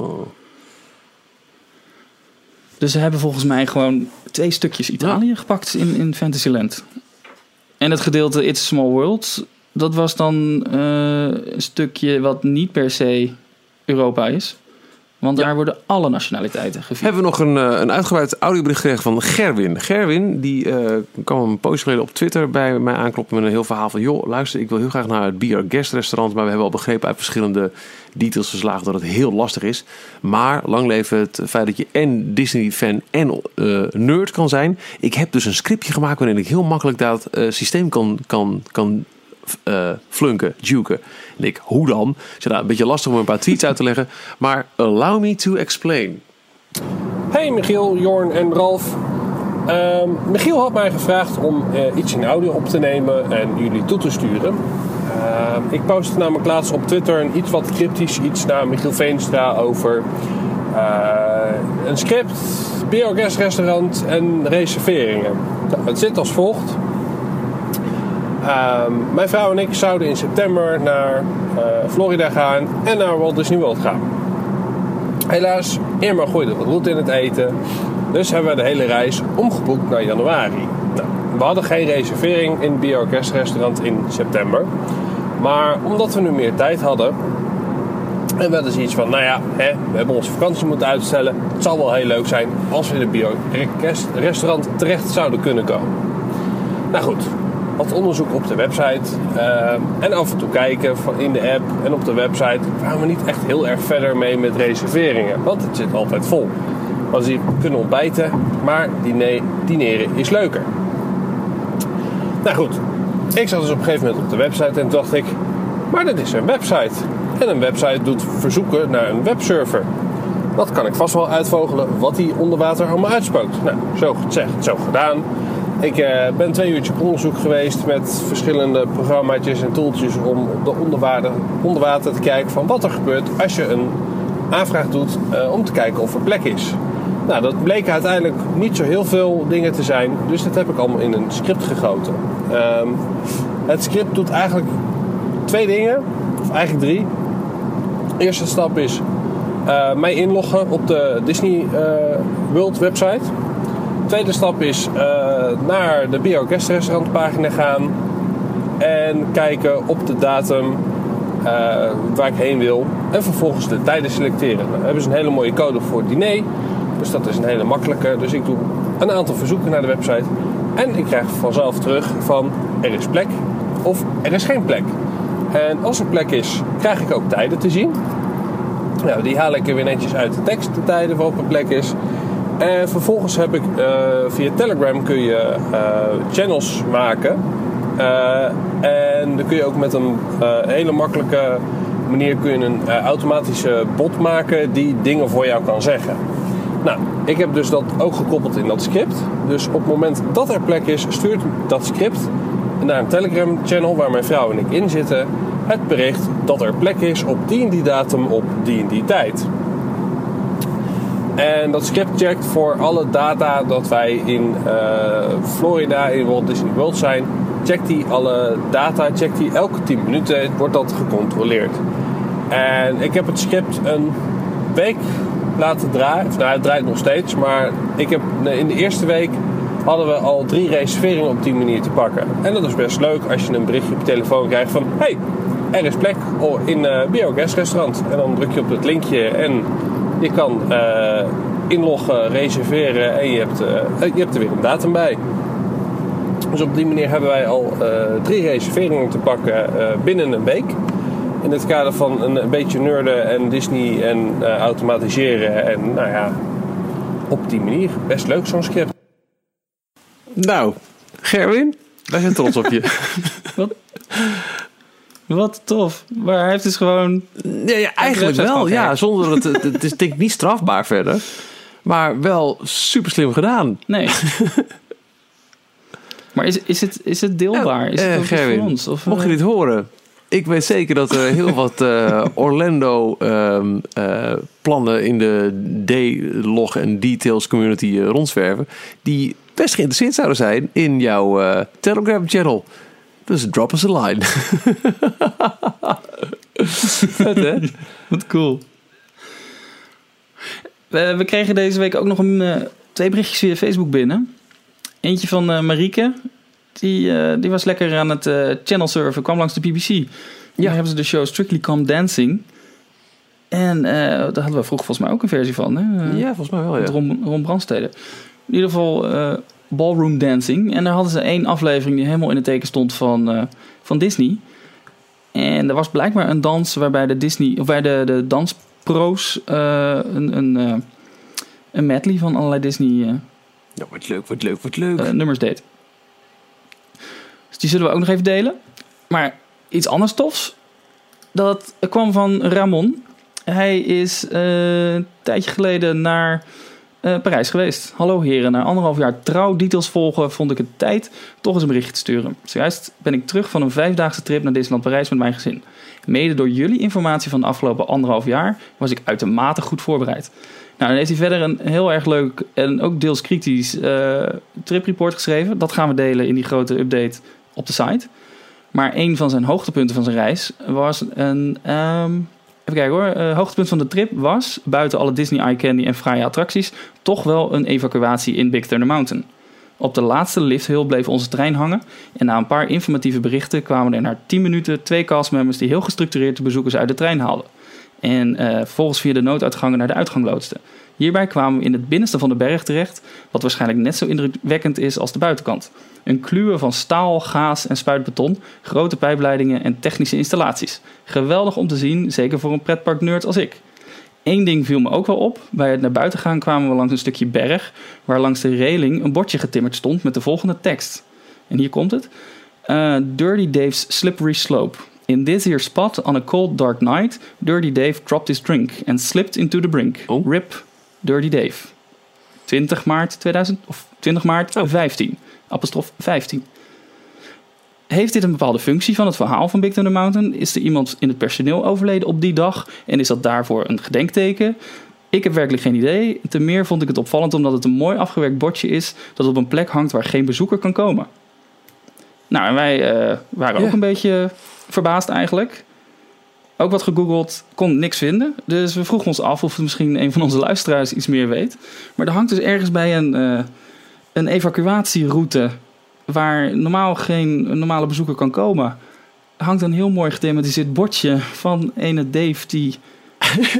Dus ze hebben volgens mij gewoon 2 stukjes Italië gepakt in Fantasyland. En het gedeelte It's a Small World, dat was dan een stukje wat niet per se Europa is. Want daar worden alle nationaliteiten gevierd. Hebben we nog een uitgebreid audiobericht gekregen van Gerwin. Gerwin, die kwam een poosje geleden op Twitter bij mij aankloppen met een heel verhaal van... joh, luister, ik wil heel graag naar het Be Our Guest restaurant... maar we hebben al begrepen uit verschillende details verslagen dat het heel lastig is. Maar lang leven het feit dat je en Disney-fan en nerd kan zijn. Ik heb dus een scriptje gemaakt waarin ik heel makkelijk dat systeem kan flunken, duken. En ik, hoe dan? Is een beetje lastig om een paar tweets uit te leggen. Maar allow me to explain. Hey Michiel, Jorn en Ralf. Michiel had mij gevraagd om iets in audio op te nemen en jullie toe te sturen. Ik postte namelijk laatst op Twitter een iets wat cryptisch iets naar Michiel Veenstra over een script, Be Our Guest restaurant en reserveringen. Nou, het zit als volgt. Mijn vrouw en ik zouden in september naar Florida gaan en naar Walt Disney World gaan. Helaas, Irma gooide wat roet in het eten. Dus hebben we de hele reis omgeboekt naar januari. Nou, we hadden geen reservering in het Be Our Guest restaurant in september. Maar omdat we nu meer tijd hadden... en we hadden zoiets van, nou ja, we hebben onze vakantie moeten uitstellen. Het zal wel heel leuk zijn als we in het Be Our Guest restaurant terecht zouden kunnen komen. Nou goed... wat onderzoek op de website en af en toe kijken van in de app en op de website. We gaan niet echt heel erg verder mee met reserveringen, want het zit altijd vol. Want ze kunnen ontbijten, maar dineren is leuker. Nou goed, ik zat dus op een gegeven moment op de website en dacht ik, maar dit is een website. En een website doet verzoeken naar een webserver. Dat kan ik vast wel uitvogelen wat die onder water allemaal uitspookt. Nou, zo gezegd, zo gedaan. Ik ben 2 uurtjes op onderzoek geweest met verschillende programmaatjes en tooltjes om op de onderwater te kijken van wat er gebeurt als je een aanvraag doet om te kijken of er plek is. Nou, dat bleek uiteindelijk niet zo heel veel dingen te zijn, dus dat heb ik allemaal in een script gegoten. Het script doet eigenlijk 2 dingen, of eigenlijk 3. De eerste stap is mij inloggen op de Disney World website. De tweede stap is naar de Be Our Guest restaurant pagina gaan en kijken op de datum waar ik heen wil en vervolgens de tijden selecteren. Nou, hebben ze een hele mooie code voor het diner, dus dat is een hele makkelijke. Dus ik doe een aantal verzoeken naar de website en ik krijg vanzelf terug van er is plek of er is geen plek. En als er plek is, krijg ik ook tijden te zien. Nou, die haal ik er weer netjes uit de tekst, de tijden waarop er plek is. En vervolgens heb ik via Telegram kun je channels maken. En dan kun je ook met een hele makkelijke manier kun je een automatische bot maken die dingen voor jou kan zeggen. Nou, ik heb dus dat ook gekoppeld in dat script. Dus op het moment dat er plek is, stuurt dat script naar een Telegram channel waar mijn vrouw en ik in zitten. Het bericht dat er plek is op die en die datum op die en die tijd. En dat script checkt voor alle data dat wij in Florida, in Walt Disney World zijn. Checkt die alle data, checkt die elke 10 minuten, wordt dat gecontroleerd. En ik heb het script een week laten draaien. Nou, het draait nog steeds, maar in de eerste week hadden we al 3 reserveringen op die manier te pakken. En dat is best leuk als je een berichtje op je telefoon krijgt van... hey, er is plek in Be Our Guest restaurant. En dan druk je op het linkje en... je kan inloggen, reserveren en je hebt er weer een datum bij. Dus op die manier hebben wij al 3 reserveringen te pakken binnen een week. In het kader van een beetje nerden en Disney en automatiseren. En nou ja, op die manier best leuk zo'n script. Nou, Gerwin, wij zijn trots op je. Wat tof. Maar hij heeft dus gewoon... Ja, eigenlijk wel. Ja, zonder het is denk ik niet strafbaar verder. Maar wel super slim gedaan. Nee. Maar is het deelbaar? Is het ook Gerwin, voor ons? Of, mocht je dit horen? Ik weet zeker dat er heel wat Orlando plannen in de d-log en details community rondzwerven. Die best geïnteresseerd zouden zijn in jouw Telegram channel. Dus drop us a line. Vet, hè? Wat cool. We kregen deze week ook nog twee berichtjes via Facebook binnen. Eentje van Marieke. Die was lekker aan het channel surfen. Kwam langs de BBC. Ja. Daar hebben ze de show Strictly Come Dancing. En daar hadden we vroeger volgens mij ook een versie van. Hè? Ja, volgens mij wel. Ja. Ron Brandstede. In ieder geval ballroom dancing. En daar hadden ze één aflevering die helemaal in het teken stond van Disney. En er was blijkbaar een dans waarbij de danspro's een medley van allerlei Disney wat leuk. Nummers deed. Dus die zullen we ook nog even delen. Maar iets anders tofs, dat kwam van Ramon. Hij is een tijdje geleden naar Parijs geweest. Hallo heren, na 1,5 jaar trouw details volgen vond ik het tijd toch eens een berichtje te sturen. Zojuist ben ik terug van een 5-daagse trip naar Disneyland Parijs met mijn gezin. Mede door jullie informatie van de afgelopen 1,5 jaar was ik uitermate goed voorbereid. Nou, dan heeft hij verder een heel erg leuk en ook deels kritisch tripreport geschreven. Dat gaan we delen in die grote update op de site. Maar een van zijn hoogtepunten van zijn reis was een... Even kijken hoor. Hoogtepunt van de trip was, buiten alle Disney Eye Candy en fraaie attracties, toch wel een evacuatie in Big Thunder Mountain. Op de laatste lifthill bleef onze trein hangen en na een paar informatieve berichten kwamen er na 10 minuten 2 castmembers die heel gestructureerd de bezoekers uit de trein haalden. En volgens via de nooduitgangen naar de uitgang loodsten. Hierbij kwamen we in het binnenste van de berg terecht, wat waarschijnlijk net zo indrukwekkend is als de buitenkant. Een kluwe van staal, gaas en spuitbeton, grote pijpleidingen en technische installaties. Geweldig om te zien, zeker voor een pretparknerd als ik. Eén ding viel me ook wel op. Bij het naar buiten gaan kwamen we langs een stukje berg, waar langs de reling een bordje getimmerd stond met de volgende tekst. En hier komt het. Dirty Dave's Slippery Slope. In this here spot on a cold dark night, Dirty Dave dropped his drink and slipped into the brink. Oh. Rip. Dirty Dave. 20 maart 15. Apostrof 15. Heeft dit een bepaalde functie van het verhaal van Big Thunder Mountain? Is er iemand in het personeel overleden op die dag? En is dat daarvoor een gedenkteken? Ik heb werkelijk geen idee. Ten meer vond ik het opvallend omdat het een mooi afgewerkt bordje is dat op een plek hangt waar geen bezoeker kan komen. Nou, en wij waren ook een beetje verbaasd eigenlijk. Ook wat gegoogeld, kon niks vinden. Dus we vroegen ons af of misschien een van onze luisteraars iets meer weet. Maar er hangt dus ergens bij een evacuatieroute waar normaal geen normale bezoeker kan komen. Hangt een heel mooi gethematiseerd bordje van ene Dave die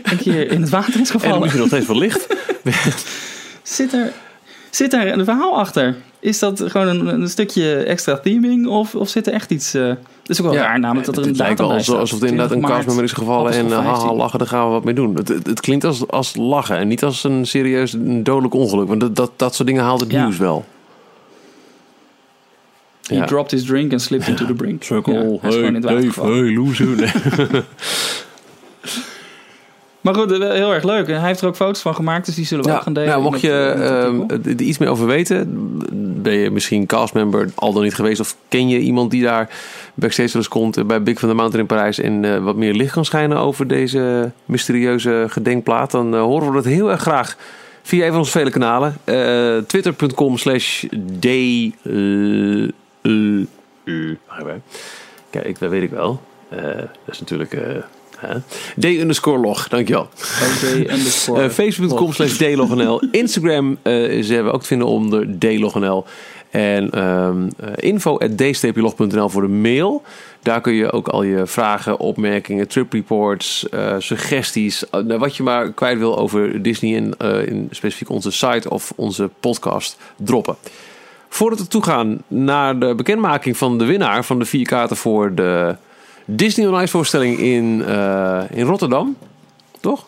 een keer in het water is gevallen. En dan moet je nog steeds verlicht. Zit daar een verhaal achter? Is dat gewoon een stukje extra theming? Of zit er echt iets... Het is ook wel raar namelijk dat er een datum bij staat. Alsof er inderdaad een castmember is gevallen en haha, lachen, daar gaan we wat mee doen. Het klinkt als lachen en niet als een serieus dodelijk ongeluk. Want dat soort dingen haalt het nieuws wel. He dropped his drink and slipped into the brink. Circle, ja, hey Dave, hey loser. Maar goed, heel erg leuk. Hij heeft er ook foto's van gemaakt, dus die zullen we ook gaan delen. Nou, mocht je er iets meer over weten, ben je misschien castmember al dan niet geweest, of ken je iemand die daar backstage wel eens komt bij Big Thunder Mountain in Parijs en wat meer licht kan schijnen over deze mysterieuze gedenkplaat, dan horen we dat heel erg graag via een van onze vele kanalen. Twitter.com/d-log. Kijk, dat weet ik wel. Dat is natuurlijk... d_log, dankjewel. Facebook.com/d-log.nl. Instagram zijn we ook te vinden onder d-log.nl. En info@d-log.nl voor de mail. Daar kun je ook al je vragen, opmerkingen, tripreports, suggesties, wat je maar kwijt wil over Disney en in specifiek onze site of onze podcast droppen. Voordat we toegaan naar de bekendmaking van de winnaar van de 4 kaarten voor de Disney on Ice voorstelling in Rotterdam. Toch?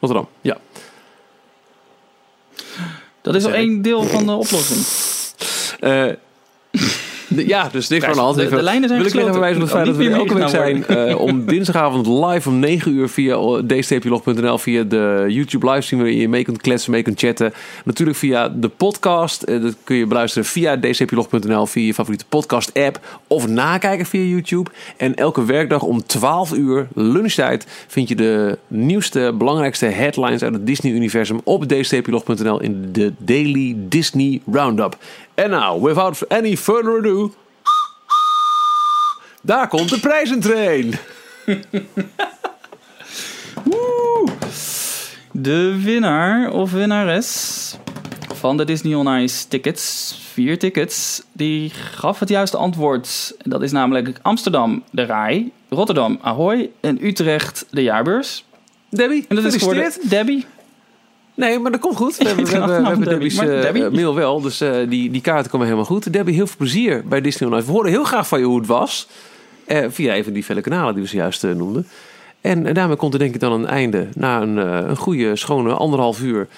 Rotterdam, ja. Dat is al één deel van de oplossing. Dus niks aan de hand. De lijnen zijn gesloten. Wil ik even verwijzen op het feit dat we elke week zijn om dinsdagavond live om 9:00 via d-log.nl, via de YouTube livestream waar je mee kunt kletsen, mee kunt chatten. Natuurlijk via de podcast. Dat kun je beluisteren via d-log.nl, via je favoriete podcast app of nakijken via YouTube. En elke werkdag om 12:00 lunchtijd vind je de nieuwste, belangrijkste headlines uit het Disney-universum op d-log.nl in de Daily Disney Roundup. En nou, without any further ado, daar komt de prijzentrain. Woe! De winnaar of winnares van de Disney on Ice tickets, 4 tickets, die gaf het juiste antwoord. Dat is namelijk Amsterdam de Rai, Rotterdam Ahoy en Utrecht de Jaarbeurs. Debbie, en dat is geworden Debbie. Nee, maar dat komt goed. We hebben Debbie's mail wel, dus die kaarten komen helemaal goed. Debbie, heel veel plezier bij Disney on Ice. We horen heel graag van je hoe het was. Via even die vele kanalen die we zojuist noemden. En daarmee komt er denk ik dan een einde. Na een goede, schone 1,5 uur.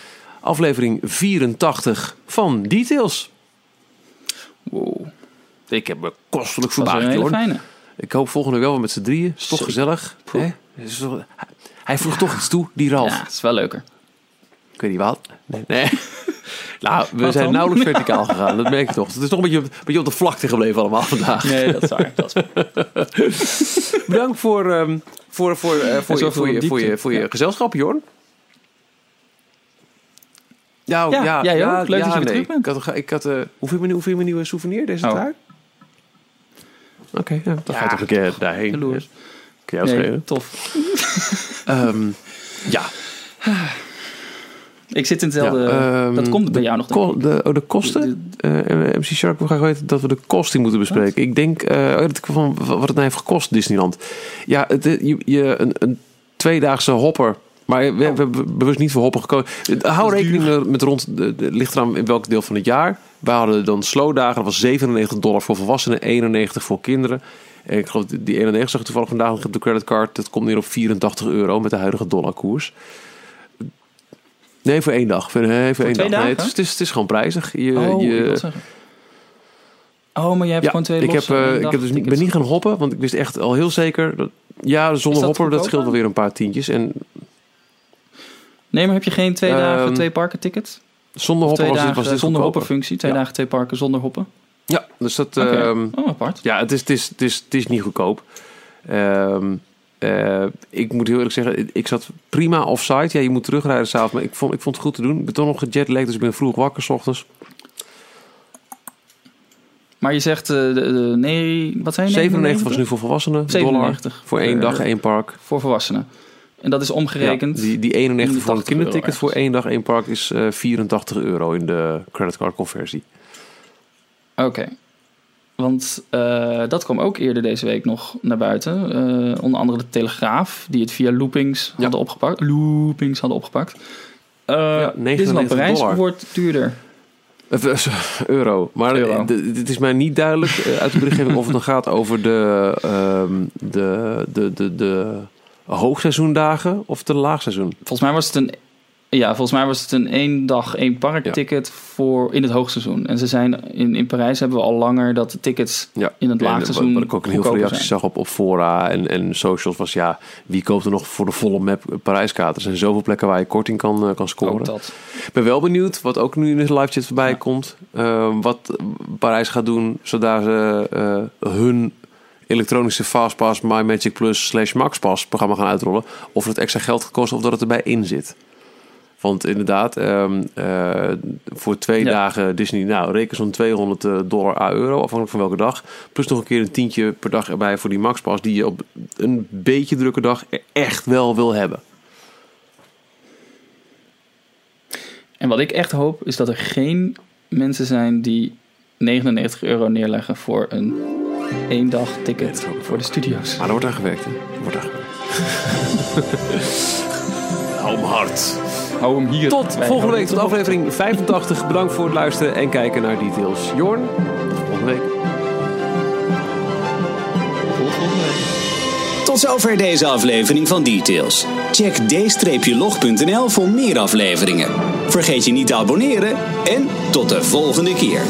Aflevering 84 van Details. Wow. Ik heb me kostelijk verbaasd, hoor. Ik hoop volgende wel weer met z'n drieën. Is toch gezellig. Hè? Hij vroeg toch iets toe, die Ralf. Ja, dat is wel leuker. Ik weet niet wat. Nee. Nou, we zijn nauwelijks verticaal gegaan. Dat merk je toch. Het is toch een beetje op de vlakte gebleven allemaal vandaag. Nee, dat is waar. Bedankt voor je gezelschap, Jorn. Ja, leuk dat je weer terug bent. Hoeveel mijn nieuwe souvenir deze taart? Oké, dan gaat toch een keer daarheen. Jaloers. Kun je uitschrijven? Tof. Ja. Ik zit in hetzelfde... Ja, dat komt bij jou nog. De kosten? MC Shark wil graag weten dat we de kosten moeten bespreken. Wat? Ik denk van wat het nou heeft gekost, Disneyland. Ja, een 2-daagse hopper. Maar we hebben bewust niet voor hoppen gekozen. Hou rekening met ligt eraan in welk deel van het jaar. Wij hadden dan slowdagen. Dat was $97 voor volwassenen, $91 voor kinderen. En ik geloof die 91 zag ik toevallig vandaag op de creditcard. Dat komt neer op €84 met de huidige dollarkoers. Nee, voor 1 dag. Voor 2 dagen? Nee, het is gewoon prijzig. Maar jij hebt gewoon 2 losse. Ik ben niet gaan hoppen, want ik wist echt al heel zeker... zonder hopper, dat scheelt wel weer een paar tientjes. En... Nee, maar heb je geen 2 dagen 2 parken tickets? Zonder hopper was dit zonder hopper functie. 2 dagen 2 parken zonder hoppen. Ja, dus dat... apart. Ja, het is niet goedkoop. Ik moet heel eerlijk zeggen, ik zat prima offside. Ja, je moet terugrijden s'avonds, maar ik vond het goed te doen. Ik ben toch nog gejetlagd, dus ik ben vroeg wakker 's ochtends. Maar je zegt, wat zijn 97 was nu voor volwassenen. $97 voor 1 dag, 1 park. Voor volwassenen. En dat is omgerekend. Ja, die 91 voor een kinderticket voor 1 dag, 1 park is €84 in de creditcard conversie. Oké. Want dat kwam ook eerder deze week nog naar buiten. Onder andere de Telegraaf, die het via loopings hadden opgepakt. Disneyland Parijs wordt duurder. Euro. Maar het is mij niet duidelijk uit de berichtgeving of het dan gaat over de hoogseizoendagen of de laagseizoen. Volgens mij was het een 1 dag, 1 park ticket voor in het hoogseizoen. En ze zijn in Parijs hebben we al langer dat de tickets in het laagseizoen. Wat ik ook een heel veel reacties zag op fora en socials was wie koopt er nog voor de volle map Parijskaarten? Er zijn zoveel plekken waar je korting kan scoren. Ik ben wel benieuwd wat ook nu in de live chat voorbij komt. Wat Parijs gaat doen zodat ze hun elektronische Fastpass, MyMagic Plus /MaxPass programma gaan uitrollen. Of het extra geld gaat kosten of dat het erbij in zit. Want inderdaad, voor 2 dagen Disney, reken zo'n $200 euro, afhankelijk van welke dag. Plus nog een keer een tientje per dag erbij voor die maxpas, die je op een beetje drukke dag echt wel wil hebben. En wat ik echt hoop, is dat er geen mensen zijn die €99 neerleggen voor een 1 dag ticket voor de studio's. Maar er wordt aan gewerkt, hè? Hou hem hard. Hou hem hier. Tot volgende week, tot aflevering 85. Bedankt voor het luisteren en kijken naar Details. Jorn, tot volgende week. Tot zover deze aflevering van Details. Check d-log.nl voor meer afleveringen. Vergeet je niet te abonneren en tot de volgende keer.